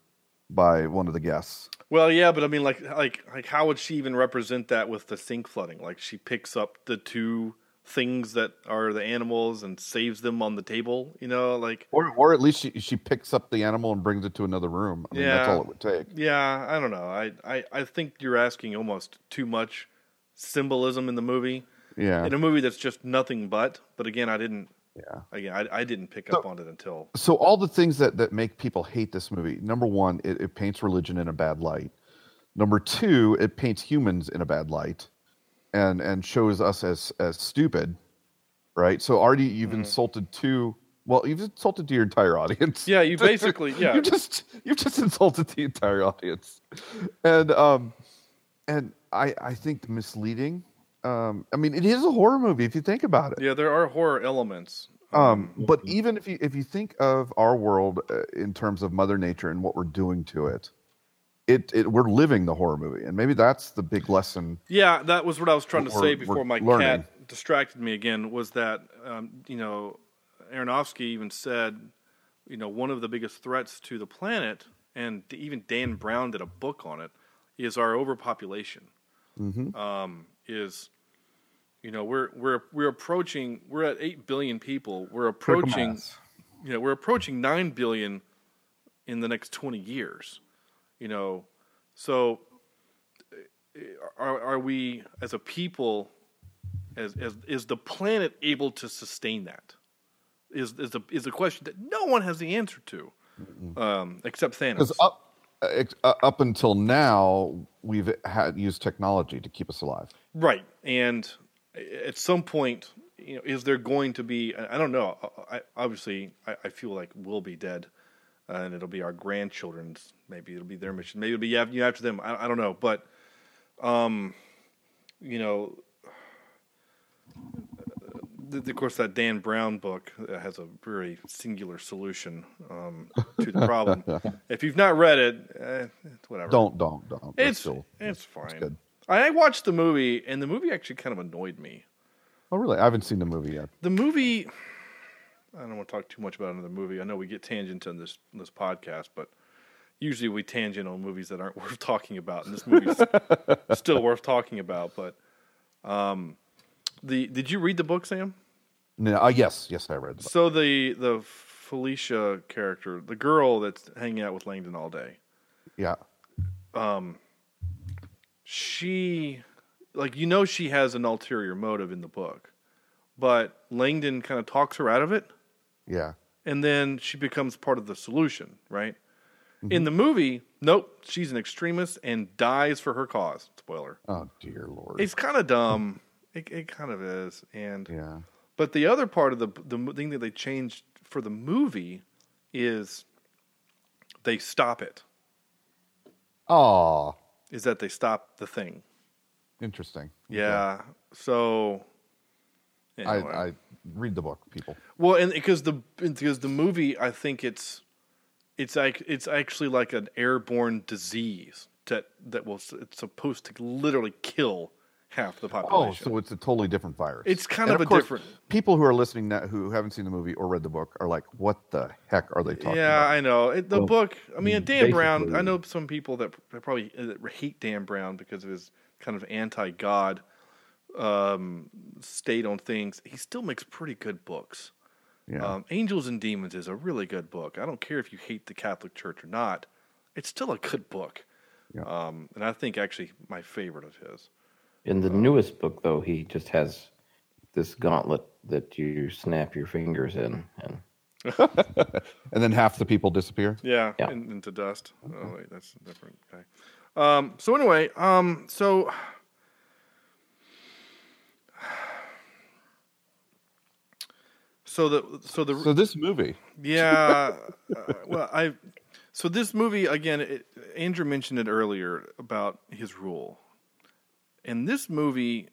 by one of the guests. Well, yeah, but I mean, like, how would she even represent that with the sink flooding? Like, she picks up the two things that are the animals and saves them on the table, you know, like. Or at least she picks up the animal and brings it to another room. I mean, that's all it would take. Yeah, I don't know. I think you're asking almost too much symbolism in the movie. Yeah. In a movie that's just nothing but again, I didn't. Yeah. Again, I didn't pick up on it until. So all the things that make people hate this movie. Number one, it paints religion in a bad light. Number two, it paints humans in a bad light, and shows us as stupid, right? So already you've insulted two. Well, you've insulted your entire audience. Yeah, you basically. Yeah. You've just insulted the entire audience, and I think misleading. I mean, it is a horror movie if you think about it. Yeah, there are horror elements. But even if you think of our world in terms of Mother Nature and what we're doing to it, we're living the horror movie, and maybe that's the big lesson. Yeah, that was what I was trying to say before my cat distracted me again. Was that you know, Aronofsky even said, you know, one of the biggest threats to the planet, and even Dan Brown did a book on it, is our overpopulation. Mm-hmm. Is, you know, we're approaching, we're at 8 billion people. We're approaching, you know, 9 billion in the next 20 years. You know, so are we as a people, as is the planet able to sustain that? Is the question that no one has the answer to, except Thanos. Up until now, we've used technology to keep us alive. Right. And at some point, you know, is there going to be, I don't know, I feel like we'll be dead, and it'll be our grandchildren's, maybe it'll be their mission, maybe it'll be after them, I don't know, but, you know, of course, that Dan Brown book has a very singular solution to the problem. If you've not read it, whatever. Don't. It's fine. It's I watched the movie, and the movie actually kind of annoyed me. Oh, really? I haven't seen the movie yet. The movie, I don't want to talk too much about another movie. I know we get tangent on this podcast, but usually we tangent on movies that aren't worth talking about, and this movie's still worth talking about. But did you read the book, Sam? No, yes, I read. So the Felicia character, the girl that's hanging out with Langdon all day, yeah, she, like, you know, she has an ulterior motive in the book, but Langdon kind of talks her out of it, yeah, and then she becomes part of the solution, right? Mm-hmm. In the movie, nope, she's an extremist and dies for her cause. Spoiler. Oh dear Lord, it's kind of dumb. It kind of is, and yeah. But the other part of the thing that they changed for the movie is they stop it. Oh, is that they stop the thing? Interesting. Yeah. Okay. So anyway. I read the book, people. Well, and because the movie, I think it's actually like an airborne disease it's supposed to literally kill half the population. Oh, so it's a totally different virus. It's kind of different. People who are listening now who haven't seen the movie or read the book are like, "What the heck are they talking about?" Yeah, I know. The book. I mean, Dan Brown. I know some people that probably hate Dan Brown because of his kind of anti-God state on things. He still makes pretty good books. Yeah. Angels and Demons is a really good book. I don't care if you hate the Catholic Church or not. It's still a good book. Yeah. And I think actually my favorite of his. In the newest book, though, he just has this gauntlet that you snap your fingers in, and and then half the people disappear. Yeah, yeah. Into dust. Oh wait, that's a different guy. Okay. So anyway, so this movie. Yeah. So this movie, again, Andrew mentioned it earlier about his rule. And this movie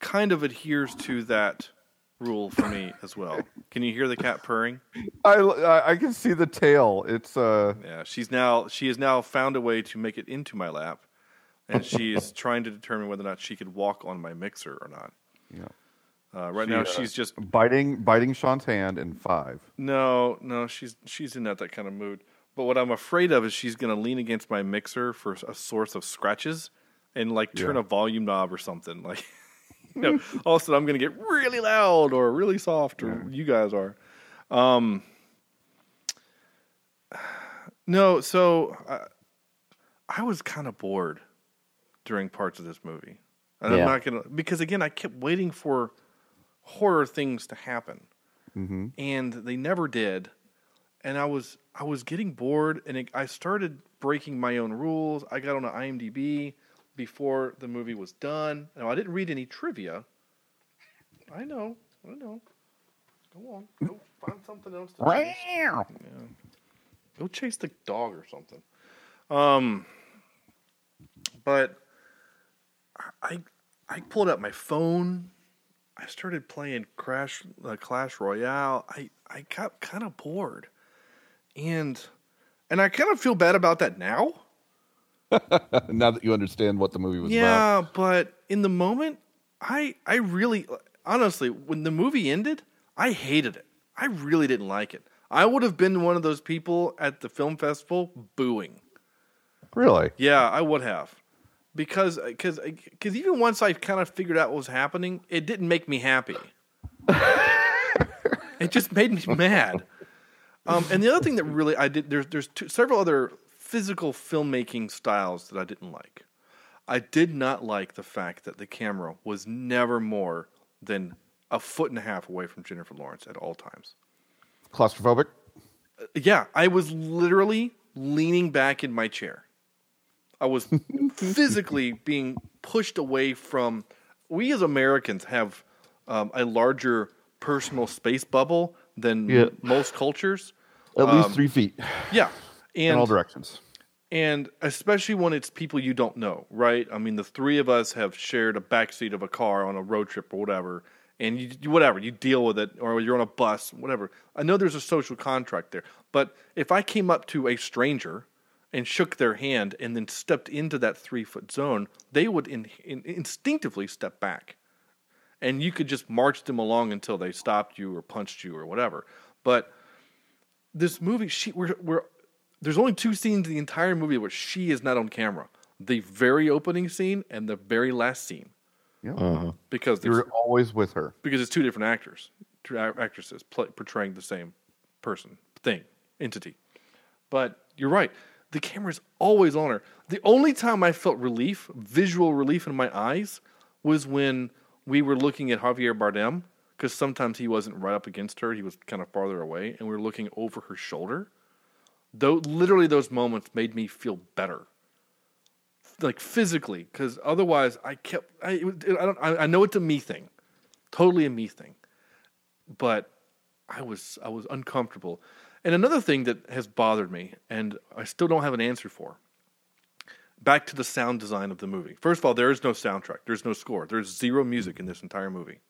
kind of adheres to that rule for me as well. Can you hear the cat purring? I can see the tail. It's yeah, she has now found a way to make it into my lap, and she's trying to determine whether or not she could walk on my mixer or not. Yeah. Right now, she's just biting Sean's hand in 5. No, she's in not that kind of mood. But what I'm afraid of is she's going to lean against my mixer for a source of scratches, and like turn a volume knob or something. Like, you know, all of a sudden I'm going to get really loud or really soft, or you guys are. So I was kind of bored during parts of this movie, and I'm not going to, because again I kept waiting for horror things to happen, and they never did, and I was getting bored, and I started breaking my own rules. I got on an IMDb before the movie was done. Now I didn't read any trivia. I know. Go on, go find something else to do. Yeah. Go chase the dog or something. But I pulled up my phone. I started playing Clash Royale. I got kind of bored, and I kind of feel bad about that now. Now that you understand what the movie was about. Yeah, but in the moment, I really, honestly, when the movie ended, I hated it. I really didn't like it. I would have been one of those people at the film festival booing. Really? Yeah, I would have. Because even once I kind of figured out what was happening, it didn't make me happy. It just made me mad. And the other thing that really I did, there's several other physical filmmaking styles that I didn't like. I did not like the fact that the camera was never more than a foot and a half away from Jennifer Lawrence at all times. Claustrophobic? Yeah, I was literally leaning back in my chair. I was physically being pushed away from. We as Americans have a larger personal space bubble than most cultures. At least 3 feet. Yeah. In all directions. And especially when it's people you don't know, right? I mean, the three of us have shared a backseat of a car on a road trip or whatever, and you deal with it, or you're on a bus, whatever. I know there's a social contract there, but if I came up to a stranger and shook their hand and then stepped into that 3-foot zone, they would instinctively step back. And you could just march them along until they stopped you or punched you or whatever. But this movie, there's only 2 scenes in the entire movie where she is not on camera. The very opening scene and the very last scene. Yeah. Uh-huh. Because you're always with her. Because it's 2 different actors, 2 actresses portraying the same person, thing, entity. But you're right. The camera's always on her. The only time I felt relief, visual relief in my eyes, was when we were looking at Javier Bardem, because sometimes he wasn't right up against her. He was kind of farther away, and we were looking over her shoulder. Though literally those moments made me feel better, like physically, because otherwise I know it's a me thing, totally a me thing, but I was uncomfortable. And another thing that has bothered me, and I still don't have an answer for, back to the sound design of the movie. First of all, there is no soundtrack, there's no score, there's zero music in this entire movie.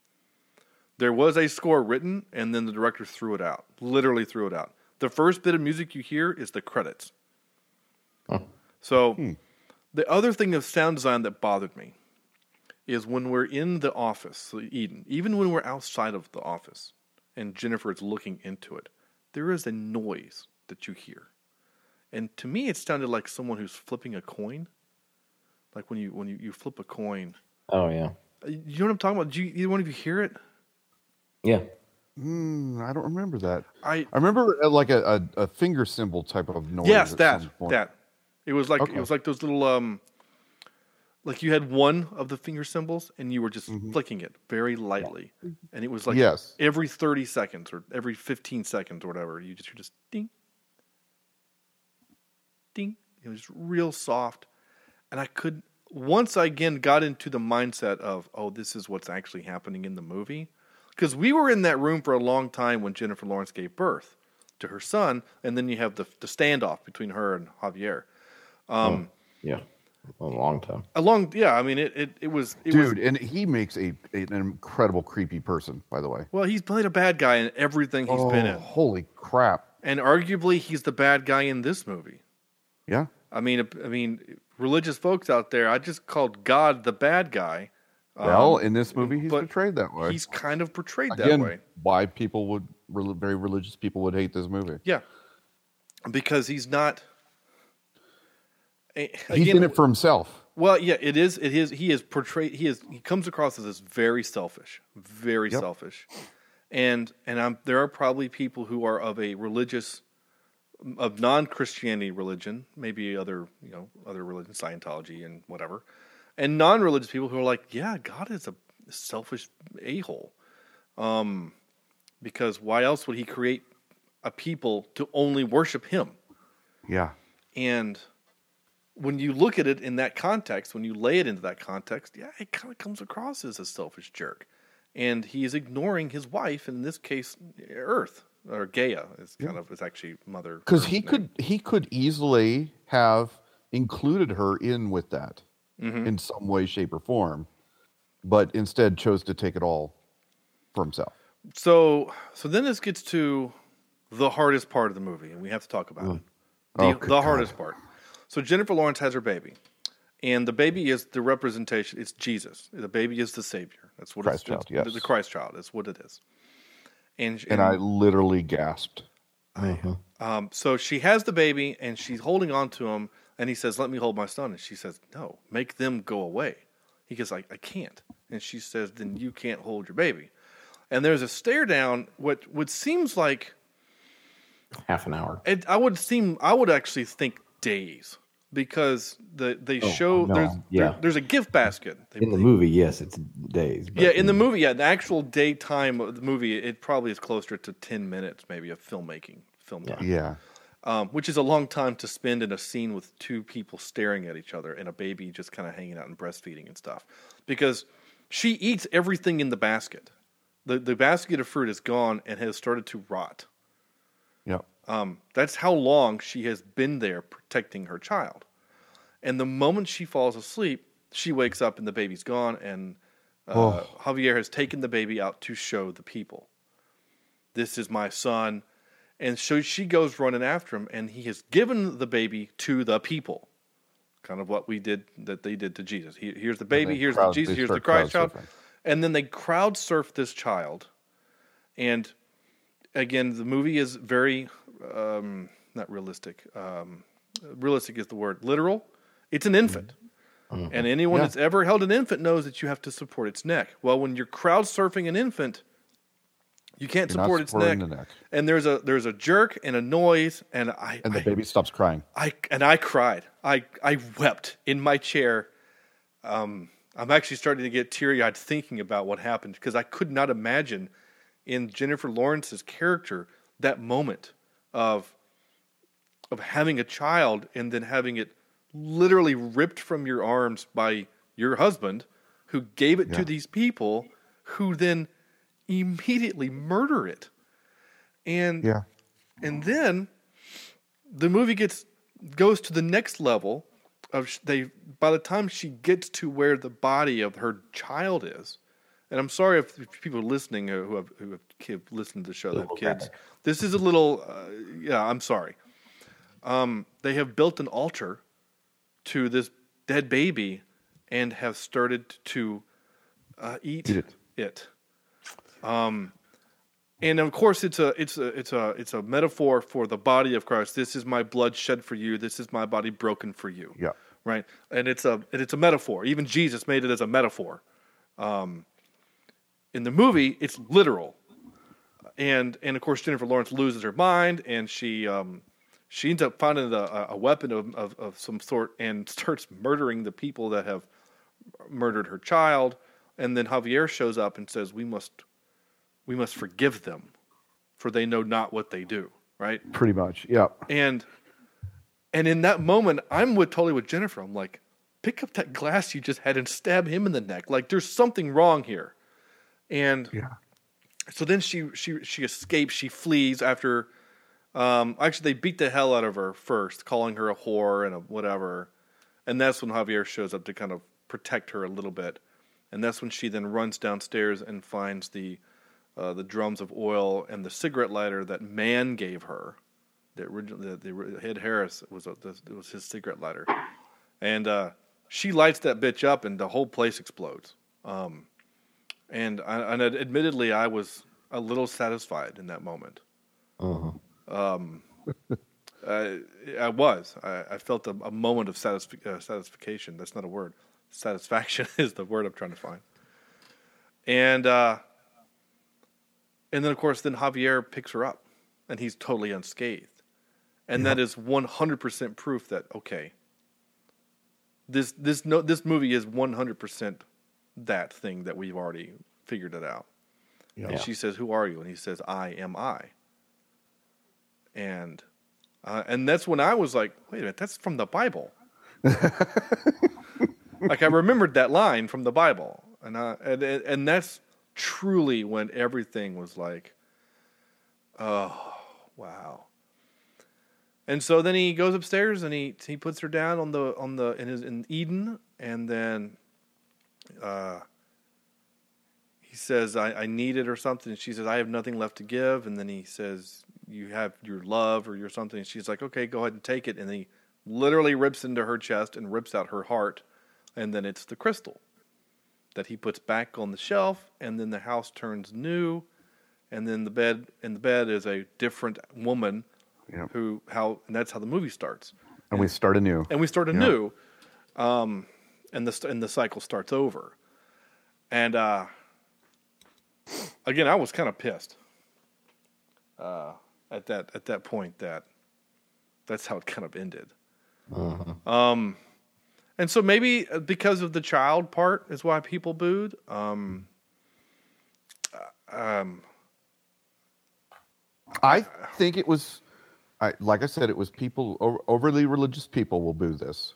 There was a score written, and then the director threw it out, literally threw it out. The first bit of music you hear is the credits. Oh. So the other thing of sound design that bothered me is when we're in the office, so Eden, even when we're outside of the office and Jennifer is looking into it, there is a noise that you hear. And to me it sounded like someone who's flipping a coin. Like when you flip a coin. Oh yeah. You know what I'm talking about? Do you, either one of you hear it? Yeah. I don't remember that. I remember like a finger symbol type of noise. Yes, that. It was like those little Like you had one of the finger symbols and you were just flicking it very lightly. And it was like every 30 seconds or every 15 seconds or whatever, you're just ding, ding. It was real soft. And I could, once I again got into the mindset of, oh, this is what's actually happening in the movie. Because we were in that room for a long time when Jennifer Lawrence gave birth to her son. And then you have the standoff between her and Javier. Yeah. A long time. I mean, it was. And he makes an incredible creepy person, by the way. Well, he's played a bad guy in everything he's been in. Holy crap! And arguably, he's the bad guy in this movie. Yeah. I mean, religious folks out there, I just called God the bad guy. Well, in this movie, he's portrayed that way. He's kind of portrayed that way. Why people would very religious people would hate this movie? Yeah, because he's not. He's in it for himself. Well, yeah, it is. It is. He is portrayed. He comes across as this very selfish, selfish, and there are probably people who are of a religious, of non-Christianity religion, maybe other religion, Scientology and whatever, and non-religious people who are like, yeah, God is a selfish a-hole, because why else would he create a people to only worship him? Yeah, and. When you look at it in that context, when you lay it into that context, yeah, it kind of comes across as a selfish jerk. And he is ignoring his wife, in this case, Earth, or Gaia is kind of, is actually Mother. Because he could easily have included her in with that in some way, shape, or form, but instead chose to take it all for himself. So then this gets to the hardest part of the movie, and we have to talk about it. The hardest part. So Jennifer Lawrence has her baby, and the baby is the representation. It's Jesus. The baby is the Savior. That's what the Christ child. That's what it is. And I literally gasped. So she has the baby, and she's holding on to him, and he says, "Let me hold my son." And she says, "No, make them go away." He goes, "I can't." And she says, "Then you can't hold your baby." And there's a stare down, what seems like half an hour. I would actually think days. Because there's a gift basket. In the movie, yes, it's days. But in the movie, the actual day time of the movie, it probably is closer to 10 minutes maybe of film time. Yeah. Which is a long time to spend in a scene with two people staring at each other and a baby just kind of hanging out and breastfeeding and stuff. Because she eats everything in the basket. The basket of fruit is gone and has started to rot. Yeah. That's how long she has been there protecting her child. And the moment she falls asleep, she wakes up and the baby's gone. And Javier has taken the baby out to show the people. This is my son. And so she goes running after him, and he has given the baby to the people. Kind of what they did to Jesus. Here's the baby, here's the Jesus, here's the Christ child. And then they crowd surf this child. And again, the movie is very... not realistic. Realistic is the word. Literal. It's an infant. Mm-hmm. And anyone that's ever held an infant knows that you have to support its neck. Well, when you're crowd surfing an infant, you can't support its neck. And there's a jerk and a noise, and the baby stops crying. I cried. I wept in my chair. I'm actually starting to get teary-eyed thinking about what happened, because I could not imagine in Jennifer Lawrence's character that moment of having a child and then having it literally ripped from your arms by your husband, who gave it to these people, who then immediately murder it. And then the movie goes to the next level of by the time she gets to where the body of her child is. And I'm sorry if people listening who have listened to the show that have kids. This is a little, I'm sorry. They have built an altar to this dead baby and have started to eat it. And of course, it's a metaphor for the body of Christ. This is my blood shed for you. This is my body broken for you. Yeah. Right. And it's a metaphor. Even Jesus made it as a metaphor. In the movie, it's literal, and of course Jennifer Lawrence loses her mind, and she ends up finding a weapon of some sort and starts murdering the people that have murdered her child, and then Javier shows up and says, "We must forgive them, for they know not what they do." Right? Pretty much, yeah. And in that moment, I'm totally with Jennifer. I'm like, pick up that glass you just had and stab him in the neck. Like, there's something wrong here. And yeah. So then she escapes. She flees after. Actually, they beat the hell out of her first, calling her a whore and a whatever. And that's when Javier shows up to kind of protect her a little bit. And that's when she then runs downstairs and finds the drums of oil and the cigarette lighter that man gave her. That originally, the Ed Harris was his cigarette lighter, and she lights that bitch up, and the whole place explodes. And admittedly, I was a little satisfied in that moment. Uh-huh. I felt a moment of satisfaction. That's not a word. Satisfaction is the word I'm trying to find. And then, of course, Javier picks her up, and he's totally unscathed. And That is 100% proof that, okay, this movie is 100% that thing that we've already figured it out. Yeah. And she says, "Who are you?" And he says, "I am I." And that's when I was like, wait a minute, that's from the Bible. Like, I remembered that line from the Bible. And that's truly when everything was like, oh, wow. And so then he goes upstairs and he puts her down in Eden, and then he says, I need it or something. And she says, I have nothing left to give. And then he says, you have your love or your something. And she's like, okay, go ahead and take it. And he literally rips into her chest and rips out her heart. And then it's the crystal that he puts back on the shelf. And then the house turns new. And then the bed is a different woman, and that's how the movie starts. And we start anew. And the cycle starts over. And again, I was kind of pissed at that point that's how it kind of ended. Uh-huh. And so maybe because of the child part is why people booed. I think it was, like I said, it was people, overly religious people will boo this.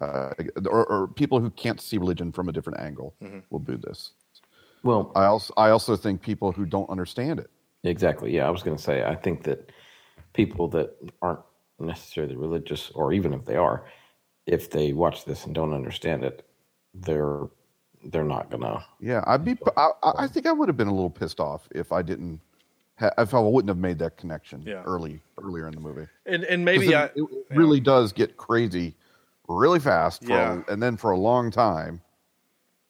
Or people who can't see religion from a different angle will boo this. Well, I also think people who don't understand it. Exactly. Yeah, I was going to say, I think that people that aren't necessarily religious, or even if they are, if they watch this and don't understand it, they're not going to. Yeah, I think I would have been a little pissed off if I didn't. I wouldn't have made that connection earlier in the movie. And maybe it really does get crazy really fast and then for a long time.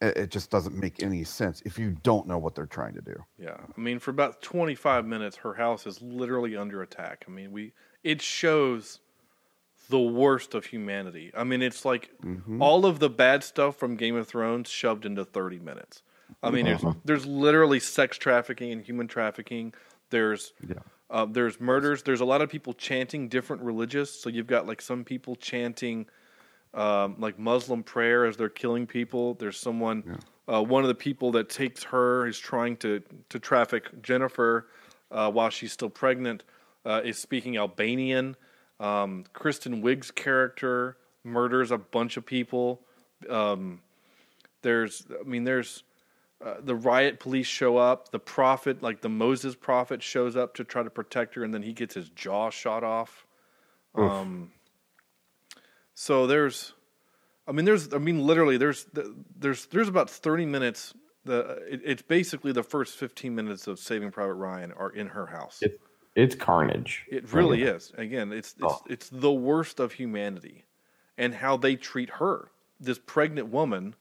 It just doesn't make any sense if you don't know what they're trying to do. Yeah. I mean, for about 25 minutes, her house is literally under attack. I mean, it shows the worst of humanity. I mean, it's like all of the bad stuff from Game of Thrones shoved into 30 minutes. I mean, there's literally sex trafficking and human trafficking. There's murders. There's a lot of people chanting different religious. So you've got like some people chanting like Muslim prayer as they're killing people. There's someone, one of the people that takes her is trying to traffic Jennifer while she's still pregnant, is speaking Albanian. Kristen Wiig's character murders a bunch of people. The riot police show up. The prophet, like the Moses prophet, shows up to try to protect her, and then he gets his jaw shot off. So there's about 30 minutes. It's basically the first 15 minutes of Saving Private Ryan are in her house. It's carnage. It really is. Again, it's the worst of humanity, and how they treat her, this pregnant woman,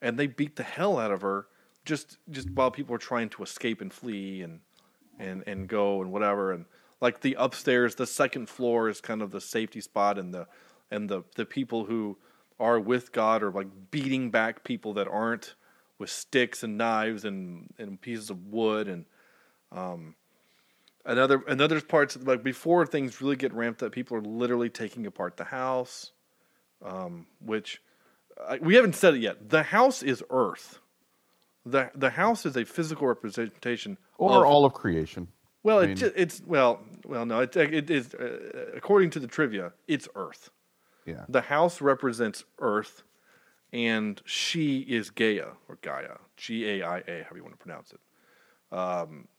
and they beat the hell out of her just while people are trying to escape and flee and go and whatever. And like the upstairs, the second floor is kind of the safety spot, and the people who are with God are like beating back people that aren't with sticks and knives and pieces of wood and another parts like before things really get ramped up, people are literally taking apart the house, which we haven't said it yet. The house is Earth. The house is a physical representation or all of creation. Well, I mean, it is according to the trivia, it's Earth. Yeah. The house represents Earth, and she is Gaia or Gaia, G-A-I-A, however you want to pronounce it.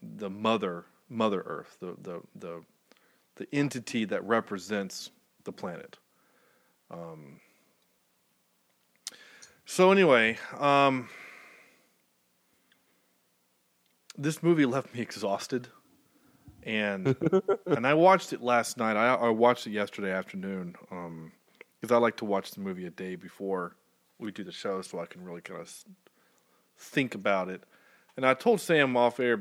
The Mother Earth, the entity that represents the planet. So anyway, this movie left me exhausted, and I watched it last night. I watched it yesterday afternoon because I like to watch the movie a day before we do the show, so I can really kind of think about it. And I told Sam off air,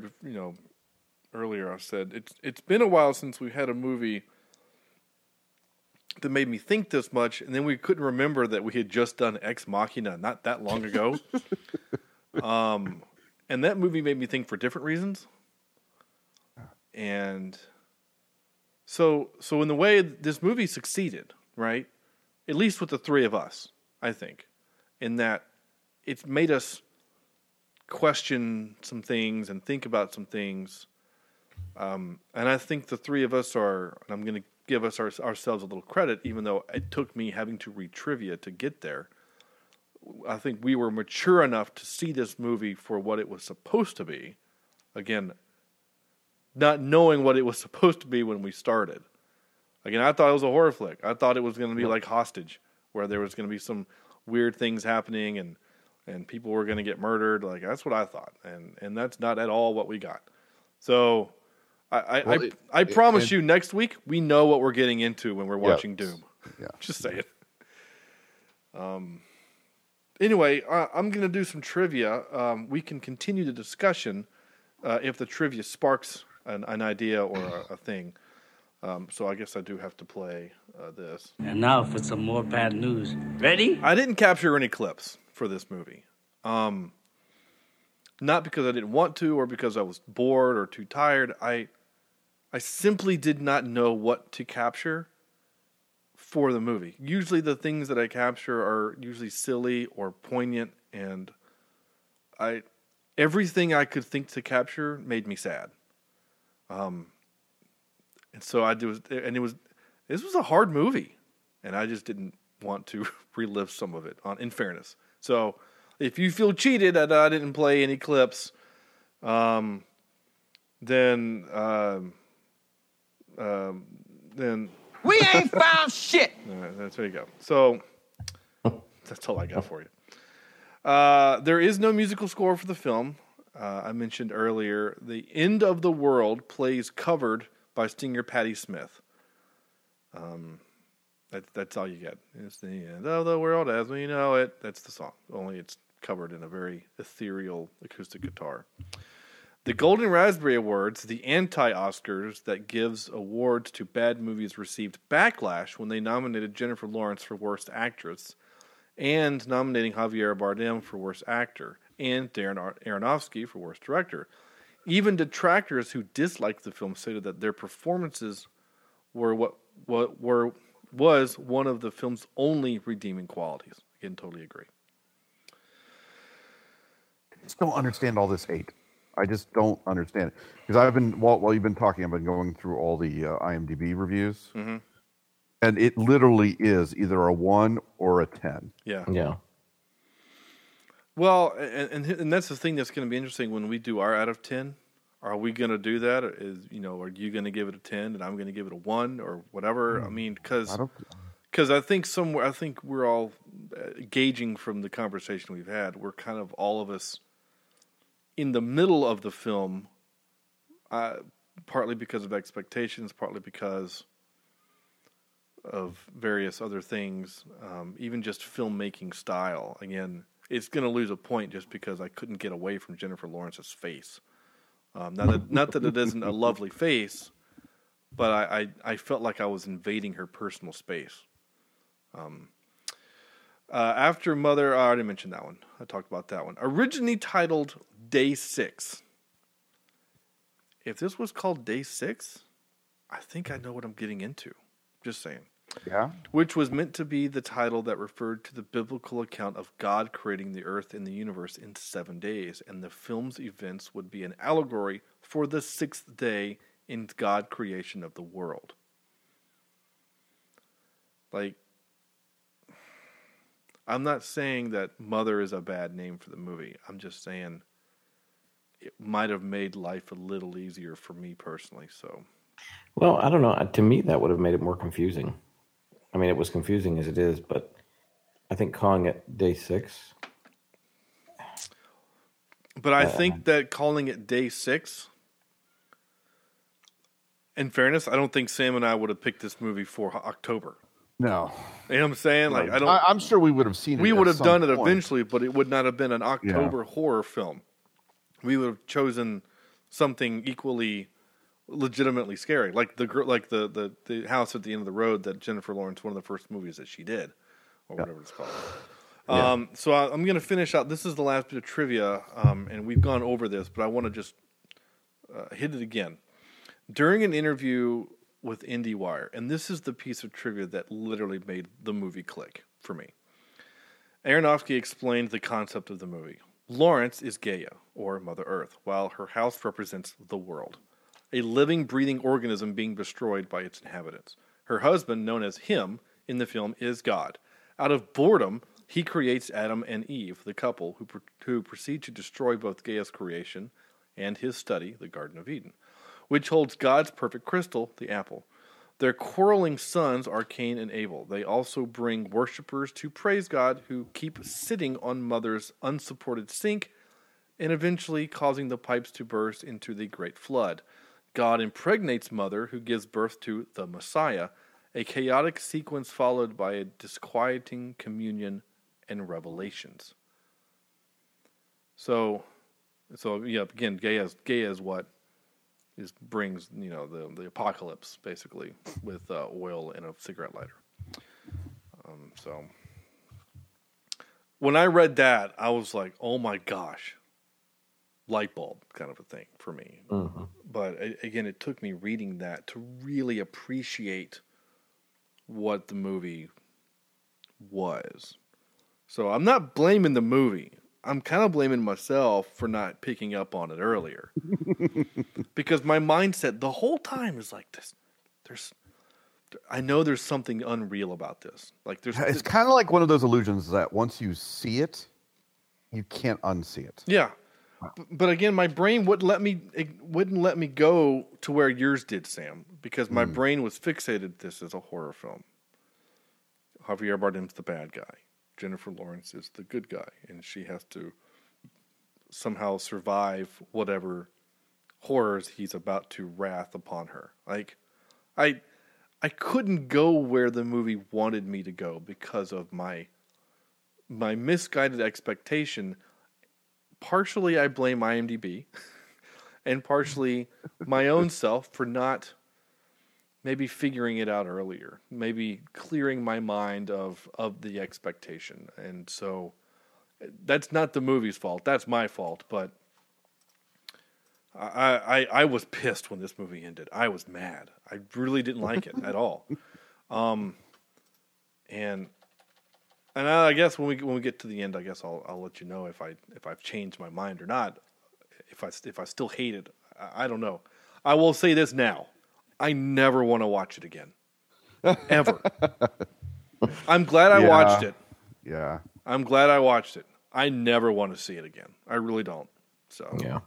earlier. I said it's been a while since we had a movie that made me think this much, and then we couldn't remember that we had just done Ex Machina not that long ago. And that movie made me think for different reasons. And so in the way this movie succeeded, right? At least with the three of us, I think, in that it's made us question some things and think about some things. And I think the three of us are, and I'm going to give us ourselves a little credit, even though it took me having to read trivia to get there. I think we were mature enough to see this movie for what it was supposed to be. Again, not knowing what it was supposed to be when we started. Again, I thought it was a horror flick. I thought it was going to be like Hostage, where there was going to be some weird things happening and people were going to get murdered. Like, that's what I thought. And that's not at all what we got. So I promise you next week we know what we're getting into when we're watching Doom. Yeah. Just say it. Anyway, I'm going to do some trivia. We can continue the discussion if the trivia sparks an idea or a thing. So I guess I do have to play this. And now for some more bad news. Ready? I didn't capture any clips for this movie. Not because I didn't want to or because I was bored or too tired. I simply did not know what to capture for the movie. Usually the things that I capture are usually silly or poignant, and everything I could think to capture made me sad. And so this was a hard movie, and I just didn't want to relive some of it, in fairness. So if you feel cheated that I didn't play any clips, then we ain't found shit. All right, there you go. So that's all I got for you. There is no musical score for the film. I mentioned earlier, "The End of the World" plays covered by singer Patti Smith. That's all you get. It's the end of the world as we know it. That's the song. Only it's covered in a very ethereal acoustic guitar. The Golden Raspberry Awards, the anti-Oscars that gives awards to bad movies, received backlash when they nominated Jennifer Lawrence for Worst Actress and nominating Javier Bardem for Worst Actor and Darren Aronofsky for Worst Director. Even detractors who disliked the film stated that their performances were was one of the film's only redeeming qualities. Again, totally agree. I just don't understand all this hate. I just don't understand it. Because I've been, while you've been talking, I've been going through all the IMDb reviews. Mm-hmm. And it literally is either a 1 or a 10. Yeah. Yeah. Well, and that's the thing that's going to be interesting when we do our out of 10. Are we going to do that? Are you going to give it a 10 and I'm going to give it a 1 or whatever? Mm-hmm. I mean, because I think we're all gauging from the conversation we've had. We're kind of all of us in the middle of the film, partly because of expectations, partly because of various other things, even just filmmaking style. Again, it's going to lose a point just because I couldn't get away from Jennifer Lawrence's face. Not that it isn't a lovely face, but I felt like I was invading her personal space. After Mother, I already mentioned that one. I talked about that one. Originally titled Day 6. If this was called Day 6, I think I know what I'm getting into. Just saying. Yeah. Which was meant to be the title that referred to the biblical account of God creating the earth and the universe in 7 days, and the film's events would be an allegory for the sixth day in God's creation of the world. Like, I'm not saying that Mother is a bad name for the movie. I'm just saying it might have made life a little easier for me personally, so. Well, I don't know. To me, that would have made it more confusing. I mean, it was confusing as it is, but I think calling it Day 6. But I think that calling it Day 6, in fairness, I don't think Sam and I would have picked this movie for October. No. You know what I'm saying? Like, I don't, I'm sure we would have seen it. We would have done it eventually, but it would not have been an October horror film. We would have chosen something equally legitimately scary, like the house at the end of the road that Jennifer Lawrence, one of the first movies that she did, or whatever it's called. Yeah. So I'm going to finish out. This is the last bit of trivia, and we've gone over this, but I want to just hit it again. During an interview with IndieWire, and this is the piece of trivia that literally made the movie click for me, Aronofsky explained the concept of the movie. Lawrence is Gaia, or Mother Earth, while her house represents the world, a living, breathing organism being destroyed by its inhabitants. Her husband, known as Him in the film, is God. Out of boredom, he creates Adam and Eve, the couple who proceed to destroy both Gaia's creation and his study, the Garden of Eden, which holds God's perfect crystal, the apple. Their quarreling sons are Cain and Abel. They also bring worshippers to praise God, who keep sitting on Mother's unsupported sink and eventually causing the pipes to burst into the great flood. God impregnates Mother, who gives birth to the Messiah, a chaotic sequence followed by a disquieting communion and revelations. So yeah, again, Gaia is what is brings, you know, the apocalypse basically with oil and a cigarette lighter. So when I read that, I was like, oh my gosh. Light bulb kind of a thing for me. Mm-hmm. But again, it took me reading that to really appreciate what the movie was. So I'm not blaming the movie. I'm kind of blaming myself for not picking up on it earlier. Because my mindset the whole time is like this. I know there's something unreal about this. Like it's kind of like one of those illusions that once you see it, you can't unsee it. Yeah. But again, my brain wouldn't let me go to where yours did, Sam, because my brain was fixated. This is a horror film. Javier Bardem's the bad guy. Jennifer Lawrence is the good guy, and she has to somehow survive whatever horrors he's about to wrath upon her. Like, I couldn't go where the movie wanted me to go because of my misguided expectation. Partially, I blame IMDb, and partially my own self for not maybe figuring it out earlier, maybe clearing my mind of the expectation. And so that's not the movie's fault. That's my fault. But I was pissed when this movie ended. I was mad. I really didn't like it at all. And I guess when we get to the end, I guess I'll let you know if I've changed my mind or not. If I still hate it, I don't know. I will say this now: I never want to watch it again, ever. I'm glad I watched it. Yeah, I'm glad I watched it. I never want to see it again. I really don't. So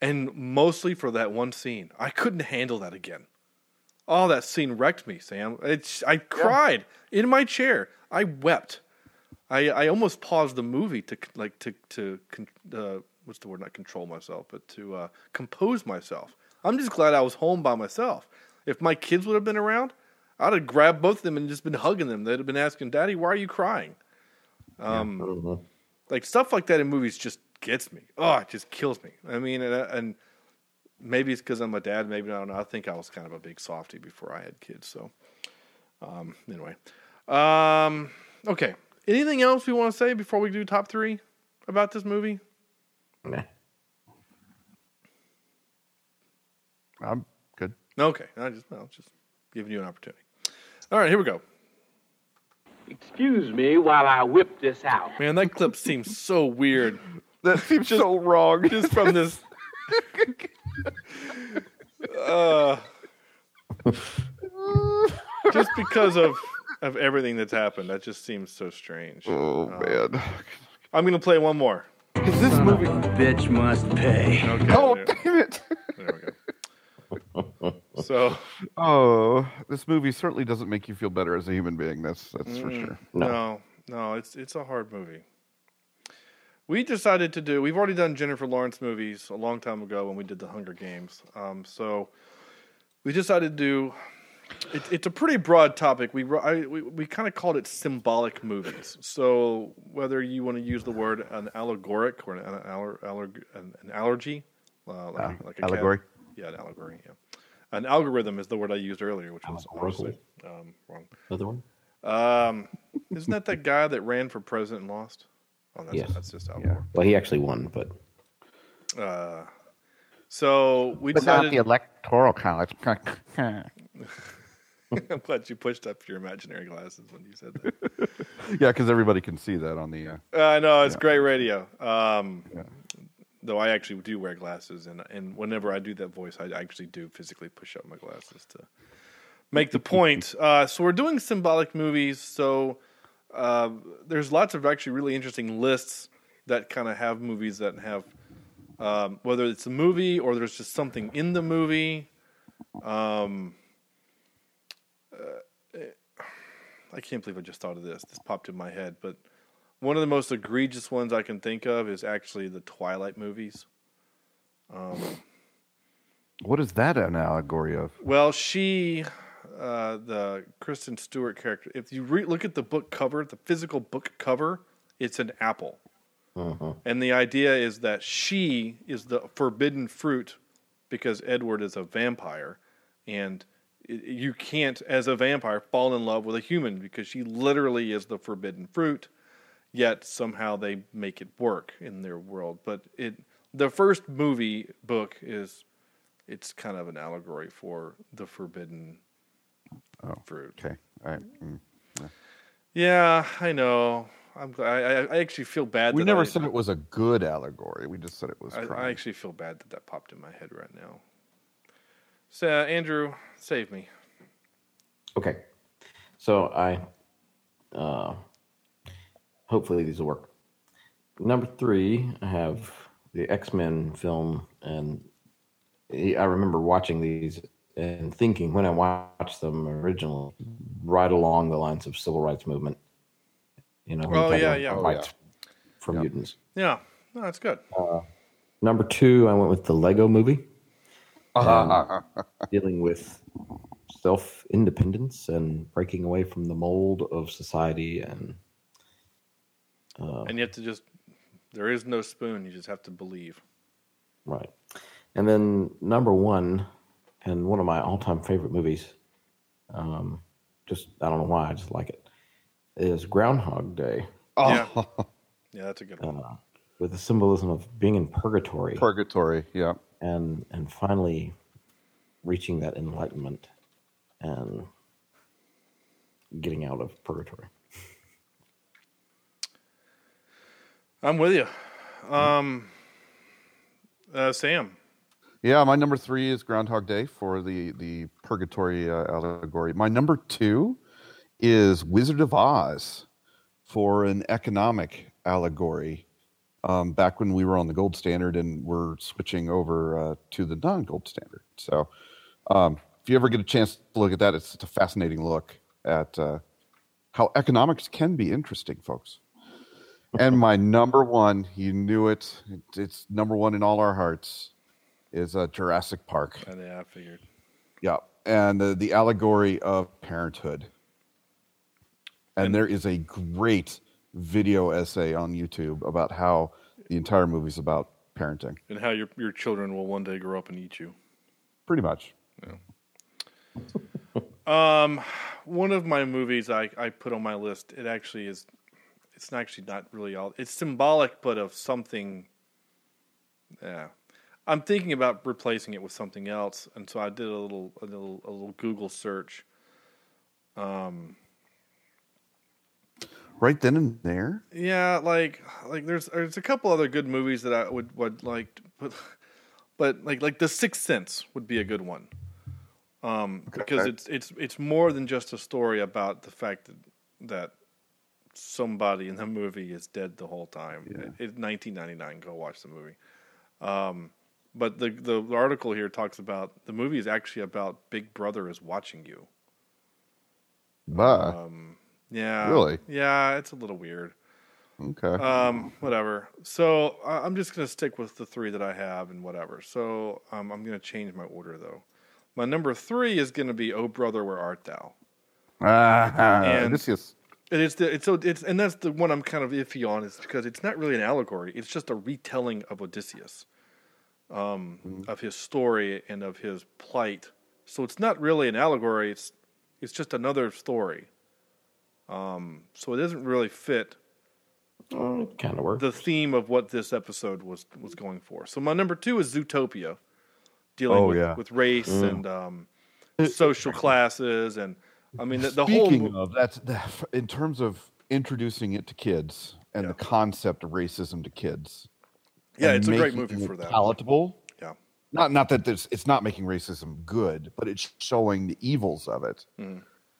and mostly for that one scene, I couldn't handle that again. Oh, that scene wrecked me, Sam. I cried in my chair. I wept. I almost paused the movie to what's the word? Not control myself, but to compose myself. I'm just glad I was home by myself. If my kids would have been around, I'd have grabbed both of them and just been hugging them. They'd have been asking, "Daddy, why are you crying?" Like stuff like that in movies just gets me. Oh, it just kills me. I mean, and maybe it's because I'm a dad. Maybe I don't know. I think I was kind of a big softie before I had kids. So, anyway. Okay. Anything else we want to say before we do top three about this movie? Nah. I'm good. Okay. I was just giving you an opportunity. All right, here we go. Excuse me while I whip this out. Man, that clip seems so weird. That seems just, so wrong. Just from this. Just because of everything that's happened, that just seems so strange. Oh, man. I'm going to play one more. Because this movie... Bitch must pay. Okay, oh, damn it. There we go. So... Oh, this movie certainly doesn't make you feel better as a human being. That's for sure. No, it's a hard movie. We decided to do... We've already done Jennifer Lawrence movies a long time ago when we did The Hunger Games. So we decided to do... It's a pretty broad topic. We kind of called it symbolic movies. So whether you want to use the word an allegoric or an allergy, like a allegory, an allegory, an algorithm is the word I used earlier, which was honestly wrong. Another one. Isn't that that guy that ran for president and lost? Oh, that's just allegory. Yeah. Well, he actually won, but. So we decided not the electoral college. I'm glad you pushed up your imaginary glasses when you said that. Yeah, because everybody can see that on the... no, it's great radio. Though I actually do wear glasses, and whenever I do that voice, I actually do physically push up my glasses to make the point. So we're doing symbolic movies, so there's lots of actually really interesting lists that kind of have movies that have... whether it's a movie or there's just something in the movie... I can't believe I just thought of this. This popped in my head, but one of the most egregious ones I can think of is actually the Twilight movies. What is that an allegory of? Well, she, the Kristen Stewart character, if you look at the book cover, the physical book cover, it's an apple. Uh-huh. And the idea is that she is the forbidden fruit because Edward is a vampire, and you can't, as a vampire, fall in love with a human because she literally is the forbidden fruit, yet somehow they make it work in their world. But the first movie book it's kind of an allegory for the forbidden fruit. Okay. All right. Yeah, I know. I'm glad. I actually feel bad. We never said it was a good allegory. We just said it was. I actually feel bad that popped in my head right now. So, Andrew, save me. Okay. So, I... hopefully these will work. Number 3, I have the X-Men film, and I remember watching these and thinking when I watched them originally, right along the lines of civil rights movement. You know, rights for mutants. Yeah. No, that's good. Number 2, I went with the Lego movie. Dealing with self-independence and breaking away from the mold of society, and you have to there is no spoon. You just have to believe, right? And then number 1, and one of my all-time favorite movies, just I don't know why I just like it, is Groundhog Day. Yeah, that's a good one. With the symbolism of being in purgatory. Purgatory, yeah. And finally reaching that enlightenment and getting out of purgatory. I'm with you. Sam. Yeah, my number 3 is Groundhog Day for the purgatory allegory. My number 2 is Wizard of Oz for an economic allegory. Back when we were on the gold standard and we're switching over to the non-gold standard. So if you ever get a chance to look at that, it's a fascinating look at how economics can be interesting, folks. And my number 1, you knew it, it's number 1 in all our hearts, is Jurassic Park. Yeah, I figured. Yeah, and the allegory of parenthood. And there is a great... video essay on YouTube about how the entire movie's about parenting and how your children will one day grow up and eat you. Pretty much. Yeah. One of my movies I put on my list. It actually is. It's not really all. It's symbolic, but of something. Yeah. I'm thinking about replacing it with something else, and so I did a little Google search. Right then and there. Yeah, like there's a couple other good movies that I would like to put, but like The Sixth Sense would be a good one. Because it's more than just a story about the fact that somebody in the movie is dead the whole time. Yeah. It's 1999. Go watch the movie. But the article here talks about the movie is actually about Big Brother is watching you. Bah. Yeah. Really? Yeah, it's a little weird. Okay. Whatever. So I'm just going to stick with the three that I have and whatever. So I'm going to change my order, though. My number 3 is going to be "Oh Brother, Where Art Thou?" And Odysseus. And that's the one I'm kind of iffy on, is because it's not really an allegory. It's just a retelling of Odysseus, of his story and of his plight. So it's not really an allegory. It's just another story. So it doesn't really fit. It kind of works. The theme of what this episode was going for. So my number 2 is Zootopia, dealing with race and social classes, and I mean the whole. Speaking of that, in terms of introducing it to kids and the concept of racism to kids. Yeah, it's a great movie for that. Palatable. Yeah. Not that it's not making racism good, but it's showing the evils of it.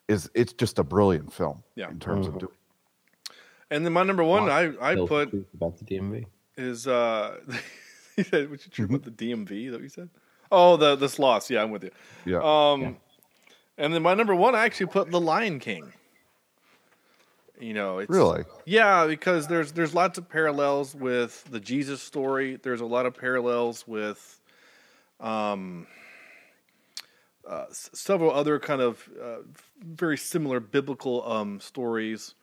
It's just a brilliant film in terms of doing. And then my number 1, I put about the DMV is you said what you drew about the DMV, is that what you said? Oh, the sloths. Yeah, I'm with you. Yeah. And then my number 1, I actually put The Lion King. You know, it's really because there's lots of parallels with the Jesus story. There's a lot of parallels with several other kind of very similar biblical stories,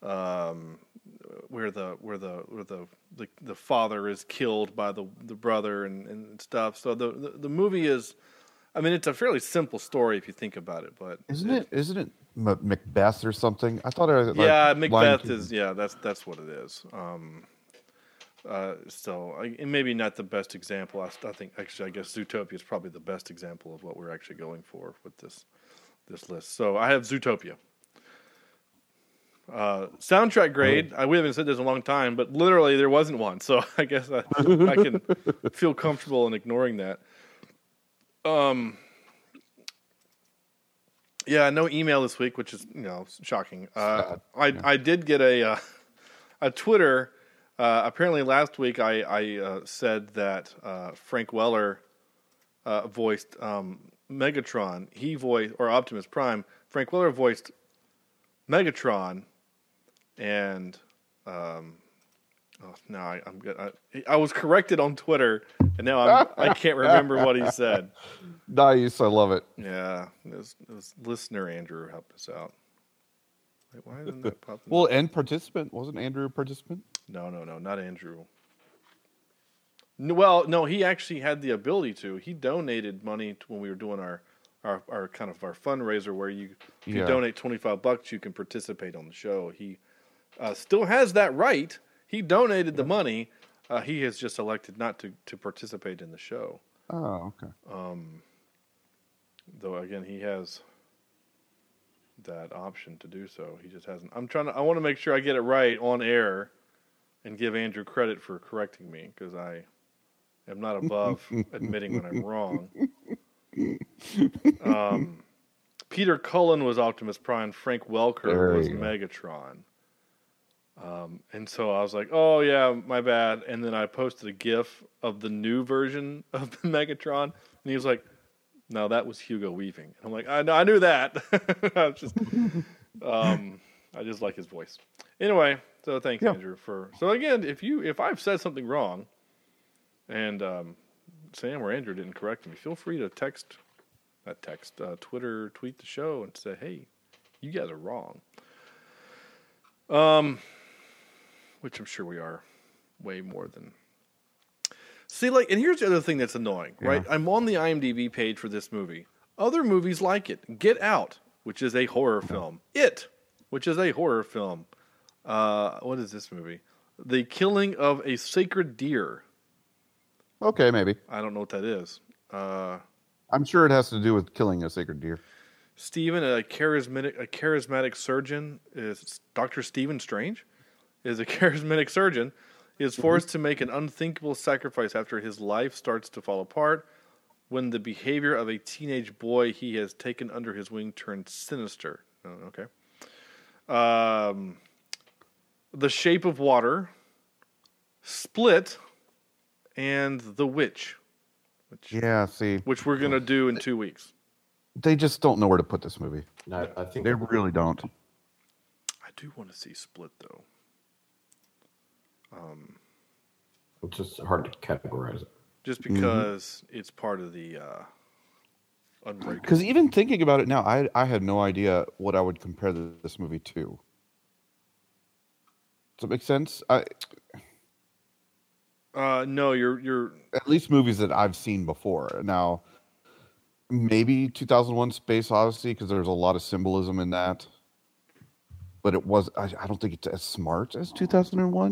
where the father is killed by the brother and stuff. So the movie is, I mean, it's a fairly simple story if you think about it. But isn't it Macbeth or something? I thought it was Macbeth is that's what it is. So maybe not the best example. I think actually I guess Zootopia is probably the best example of what we're actually going for with this list. So I have Zootopia. Soundtrack grade. We haven't said this in a long time, but literally there wasn't one, so I guess I can feel comfortable in ignoring that. No email this week, which is shocking. I did get a Twitter. Apparently last week I said that Frank Welker voiced Megatron. He voiced or Optimus Prime. Frank Welker voiced Megatron. And I'm good. I was corrected on Twitter, and now I can't remember what he said. Nice, I love it. Yeah, it was listener Andrew helped us out. Wait, why didn't that pop? Well, and participant, wasn't Andrew a participant? No, not Andrew. Well, no, he actually had the ability to. He donated money when we were doing our kind of our fundraiser, where if you donate $25, you can participate on the show. He still has that right. He donated the money. He has just elected not to participate in the show. Oh, okay. Though again, he has that option to do so. He just hasn't. I want to make sure I get it right on air, and give Andrew credit for correcting me, because I am not above admitting when I'm wrong. Peter Cullen was Optimus Prime. Frank Welker was Megatron. And so I was like, oh yeah, my bad. And then I posted a GIF of the new version of the Megatron. And he was like, no, that was Hugo Weaving. And I'm like, I knew that. I just like his voice. Anyway, so thanks, Andrew. So again, if I've said something wrong and Sam or Andrew didn't correct me, feel free to tweet the show and say, hey, you guys are wrong. Which I'm sure we are way more than. See, and here's the other thing that's annoying, right? I'm on the IMDb page for this movie. Other movies like it. Get Out, which is a horror film. It, which is a horror film. What is this movie? The Killing of a Sacred Deer. Okay, maybe. I don't know what that is. I'm sure it has to do with killing a sacred deer. Stephen, a charismatic surgeon, is Dr. Stephen Strange, is a charismatic surgeon. He is forced to make an unthinkable sacrifice after his life starts to fall apart when the behavior of a teenage boy he has taken under his wing turns sinister. Oh, okay. The Shape of Water, Split, and The Witch. Which we're going to do in 2 weeks. They just don't know where to put this movie. No, I think they really don't. I do want to see Split, though. It's just hard to categorize it. Just because it's part of the Unbreakable. Because even thinking about it now, I had no idea what I would compare this movie to. Does it make sense? No, you're at least movies that I've seen before. Now, maybe 2001: Space Odyssey, because there's a lot of symbolism in that. But it was I don't think it's as smart as 2001.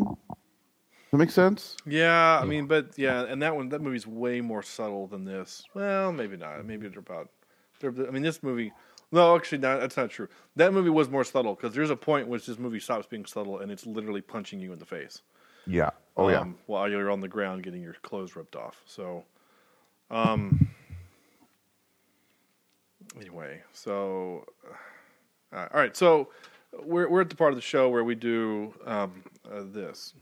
Does that make sense? Yeah, I mean, but yeah, and that movie's way more subtle than this. Well, maybe not. Maybe it's about. I mean, this movie. No, actually, that's not true. That movie was more subtle because there's a point which this movie stops being subtle and it's literally punching you in the face. Yeah. Oh, yeah. While you're on the ground getting your clothes ripped off. So, anyway, so all right. So we're at the part of the show where we do this.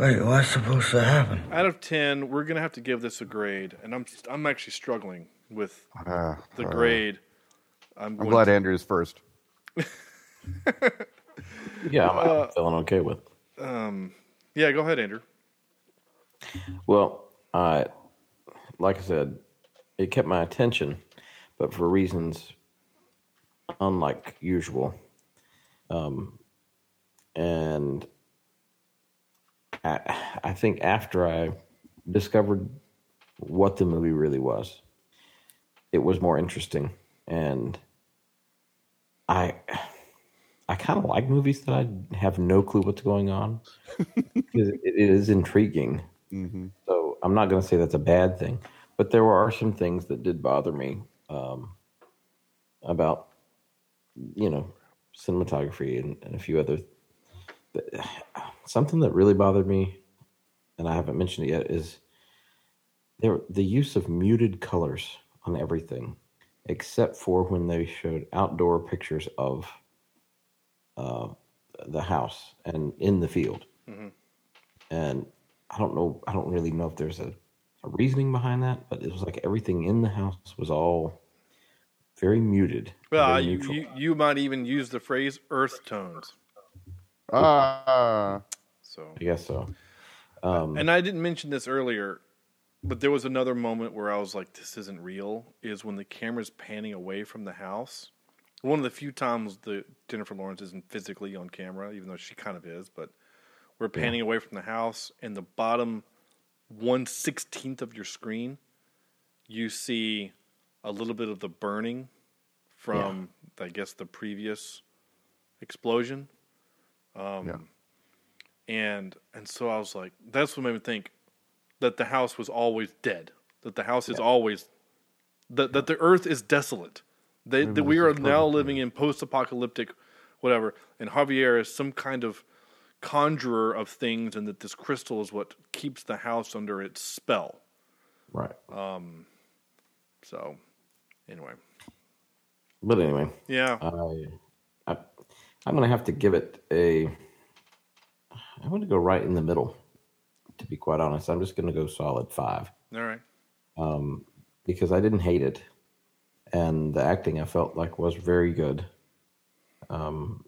Wait, what's supposed to happen? Out of 10, we're gonna have to give this a grade, and I'm actually struggling with the grade. I'm glad Andrew's first. Yeah, I'm feeling okay with it. Yeah, go ahead, Andrew. Well, like I said, it kept my attention, but for reasons unlike usual. And I think after I discovered what the movie really was, it was more interesting. And I kind of like movies that I have no clue what's going on. It is intriguing. Mm-hmm. So I'm not going to say that's a bad thing, but there are some things that did bother me about, cinematography and a few other. Something that really bothered me, and I haven't mentioned it yet, is the use of muted colors on everything, except for when they showed outdoor pictures of the house and in the field. Mm-hmm. And I don't really know if there's a reasoning behind that, but it was like everything in the house was all very muted. Well, very you might even use the phrase earth tones. So I guess so. And I didn't mention this earlier, but there was another moment where I was like, this isn't real, is when the camera's panning away from the house. One of the few times that Jennifer Lawrence isn't physically on camera, even though she kind of is, but we're panning away from the house, and the bottom 1/16th of your screen, you see a little bit of the burning from, I guess, the previous explosion. And so I was like, that's what made me think that the house was always dead, that the house is always, that the earth is desolate. That we are now living in post-apocalyptic whatever, and Javier is some kind of conjurer of things, and that this crystal is what keeps the house under its spell. Right. So, anyway. But anyway. Yeah. I'm going to have to give it I'm going to go right in the middle, to be quite honest. I'm just going to go solid 5. All right. Because I didn't hate it. And the acting, I felt like, was very good. And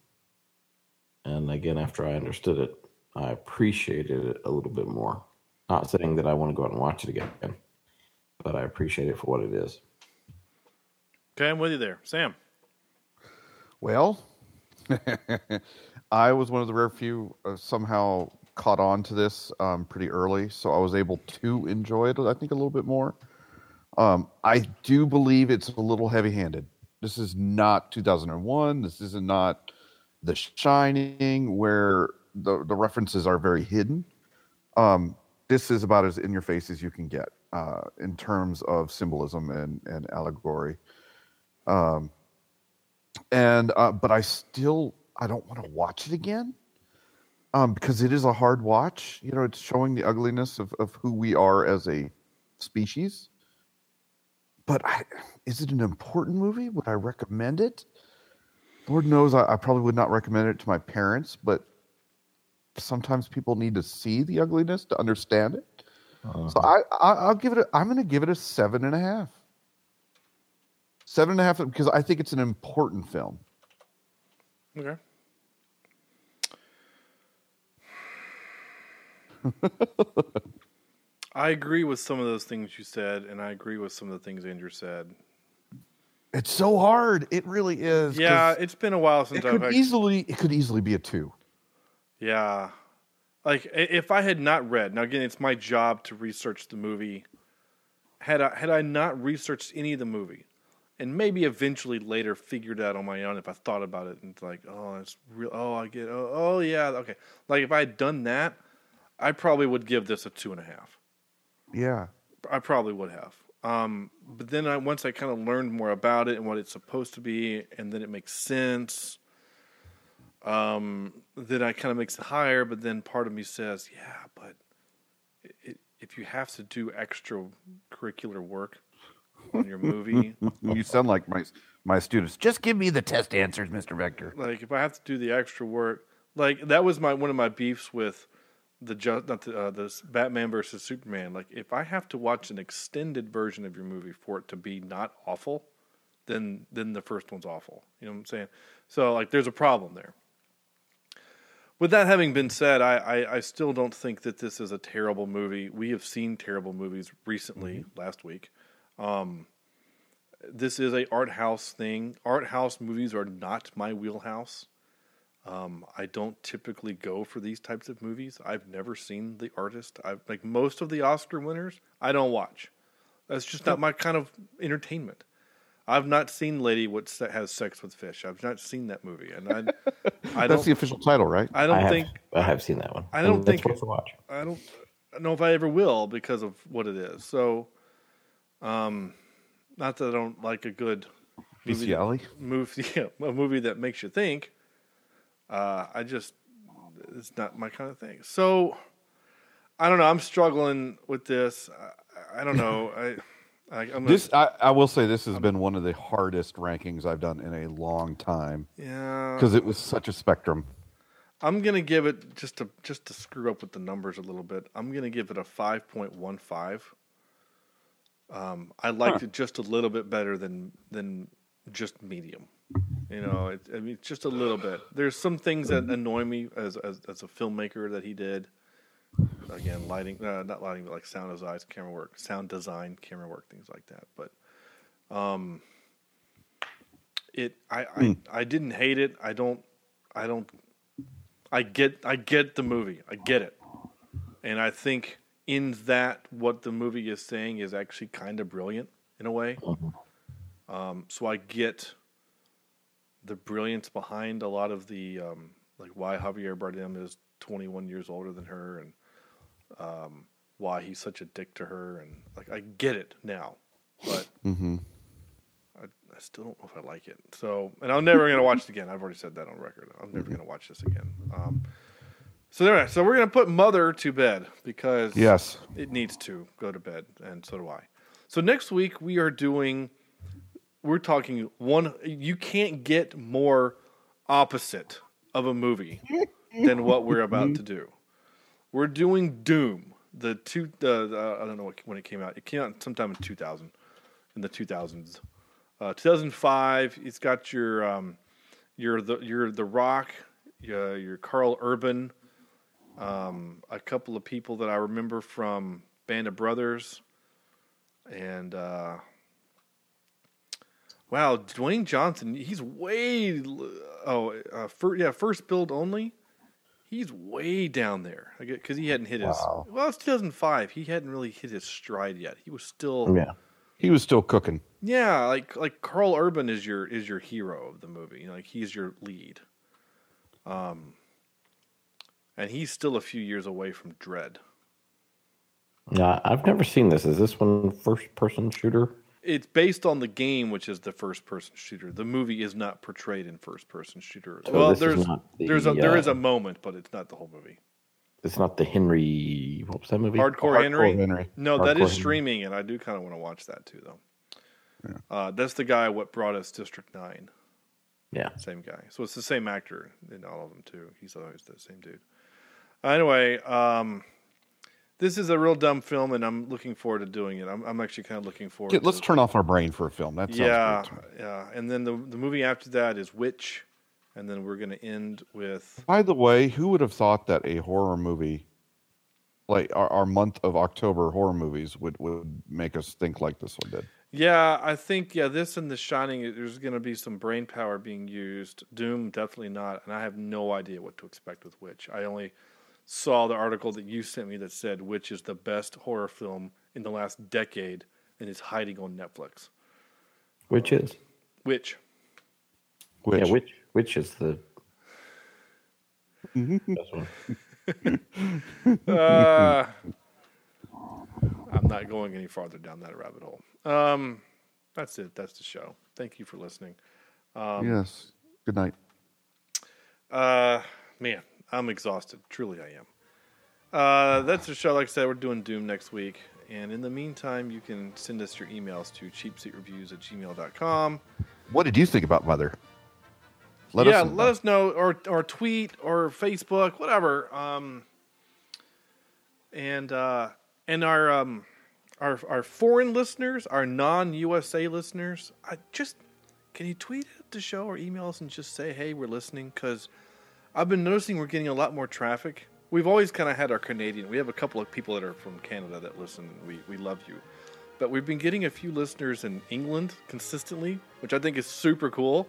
again, after I understood it, I appreciated it a little bit more. Not saying that I want to go out and watch it again, but I appreciate it for what it is. Okay, I'm with you there. Sam? Well, I was one of the rare few somehow caught on to this pretty early, so I was able to enjoy it, I think, a little bit more. I do believe it's a little heavy-handed. This is not 2001. This is not The Shining, where the references are very hidden. this is about as in your face as you can get in terms of symbolism and allegory. But I don't want to watch it again because it is a hard watch. You know, it's showing the ugliness of who we are as a species. But is it an important movie? Would I recommend it? Lord knows I probably would not recommend it to my parents, but sometimes people need to see the ugliness to understand it. Uh-huh. So I'll give it. I'm going to give it a 7.5. 7.5 because I think it's an important film. Okay. I agree with some of those things you said, and I agree with some of the things Andrew said. It's so hard. It really is. Yeah, it's been a while since I've it could easily be a 2. Yeah. Like, if I had not read... Now, again, it's my job to research the movie. Had I not researched any of the movie, and maybe eventually later figured out on my own if I thought about it and like, oh, it's real. Oh, I get... Oh, yeah, okay. Like, if I had done that, I probably would give this a 2.5. Yeah. I probably would have. But then once I kind of learned more about it and what it's supposed to be, and then it makes sense... then I kind of makes it higher, but then part of me says, yeah, but if you have to do extracurricular work on your movie. You sound like my students. Just give me the test answers, Mr. Vector. Like, if I have to do the extra work, like, that was one of my beefs with the Batman versus Superman. Like, if I have to watch an extended version of your movie for it to be not awful, then the first one's awful. You know what I'm saying? So, like, there's a problem there. With that having been said, I still don't think that this is a terrible movie. We have seen terrible movies recently, last week. This is a art house thing. Art house movies are not my wheelhouse. I don't typically go for these types of movies. I've never seen The Artist. Like most of the Oscar winners, I don't watch. That's just not my kind of entertainment. I've not seen Lady What Has Sex with Fish. I've not seen that movie, and I that's the official title, right? I have seen that one. I don't think it's worth a watch. I don't know if I ever will because of what it is. So, not that I don't like a good movie that makes you think. It's not my kind of thing. So, I don't know. I'm struggling with this. I don't know. I will say this has been one of the hardest rankings I've done in a long time. Yeah, because it was such a spectrum. I'm gonna give it just to screw up with the numbers a little bit. I'm gonna give it a 5.15. I liked it just a little bit better than just medium. You know, it's just a little bit. There's some things that annoy me as a filmmaker that he did. Again, not lighting, but like sound design, camera work, things like that. But I didn't hate it. I get the movie. I get it, and I think in that what the movie is saying is actually kind of brilliant in a way. So I get the brilliance behind a lot of the like why Javier Bardem is 21 years older than her and why he's such a dick to her, and like I get it now, but I still don't know if I like it. So, and I'm never gonna watch it again. I've already said that on record. I'm never gonna watch this again. So we're gonna put Mother to bed because yes, it needs to go to bed, and so do I. So next week we're talking one. You can't get more opposite of a movie than what we're about to do. We're doing Doom. I don't know when it came out. It came out sometime in 2000, in the 2000s. 2005. It's got your The Rock, your Karl Urban, a couple of people that I remember from Band of Brothers, and wow, Dwayne Johnson. He's way first build only. He's way down there because he hadn't hit his. Wow. Well, it's 2005. He hadn't really hit his stride yet. He was still. Yeah, he was still cooking. Yeah, like Karl Urban is your hero of the movie. You know, like he's your lead. And he's still a few years away from Dredd. Yeah, I've never seen this. Is this one first-person shooter? It's based on the game, which is the first-person shooter. The movie is not portrayed in first-person shooter. So well, there is a moment, but it's not the whole movie. It's not the Henry. What was that movie? Hardcore Henry. No, Hardcore that is streaming, Henry. And I do kind of want to watch that too, though. Yeah. That's the guy what brought us District 9. Yeah, same guy. So it's the same actor in all of them too. He's always the same dude. Anyway, this is a real dumb film, and I'm looking forward to doing it. I'm actually kind of looking forward. Yeah, let's turn off our brain for a film. That sounds great to me. Yeah. And then the movie after that is Witch, and then we're going to end with. By the way, who would have thought that a horror movie, like our month of October horror movies, would make us think like this one did? Yeah, I think this and The Shining. There's going to be some brain power being used. Doom, definitely not, and I have no idea what to expect with Witch. I only saw the article that you sent me that said Witch is the best horror film in the last decade and is hiding on Netflix. Which is? Witch. Yeah, Witch is the best one. I'm not going any farther down that rabbit hole. That's it. That's the show. Thank you for listening. Yes. Good night. Man, I'm exhausted. Truly, I am. That's the show. Like I said, we're doing Doom next week. And in the meantime, you can send us your emails to cheapseatreviews@gmail.com. What did you think about Mother? Let us know. Or tweet or Facebook, whatever. And our foreign listeners, our non-USA listeners, can you tweet at the show or email us and just say, hey, we're listening? Because I've been noticing we're getting a lot more traffic. We've always kind of had our Canadian. We have a couple of people that are from Canada that listen. We love you. But we've been getting a few listeners in England consistently, which I think is super cool.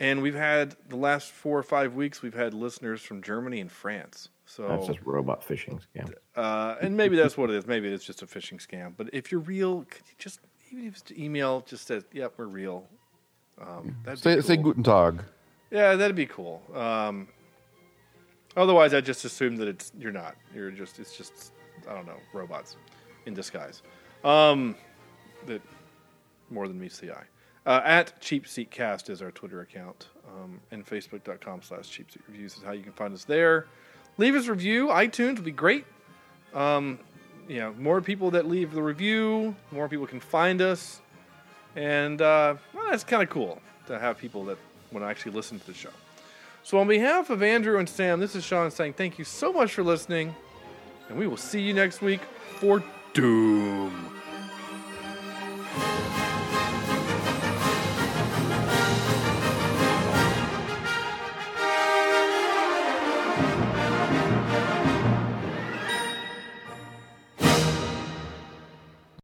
And we've had the last 4 or 5 weeks, we've had listeners from Germany and France. So that's just robot phishing scam. And maybe that's what it is. Maybe it's just a phishing scam. But if you're real, could you just, even if it's email, just says, yep, we're real. Say Guten Tag. Yeah, that'd be cool. Otherwise, I just assume that you're not. It's just, I don't know, robots in disguise. That more than meets the eye. At CheapSeatCast is our Twitter account. And Facebook.com/CheapSeatReviews is how you can find us there. Leave us a review. iTunes would be great. More people that leave the review, more people can find us. And that's kind of cool to have people that want to actually listen to the show. So on behalf of Andrew and Sam, this is Sean saying thank you so much for listening. And we will see you next week for Doom.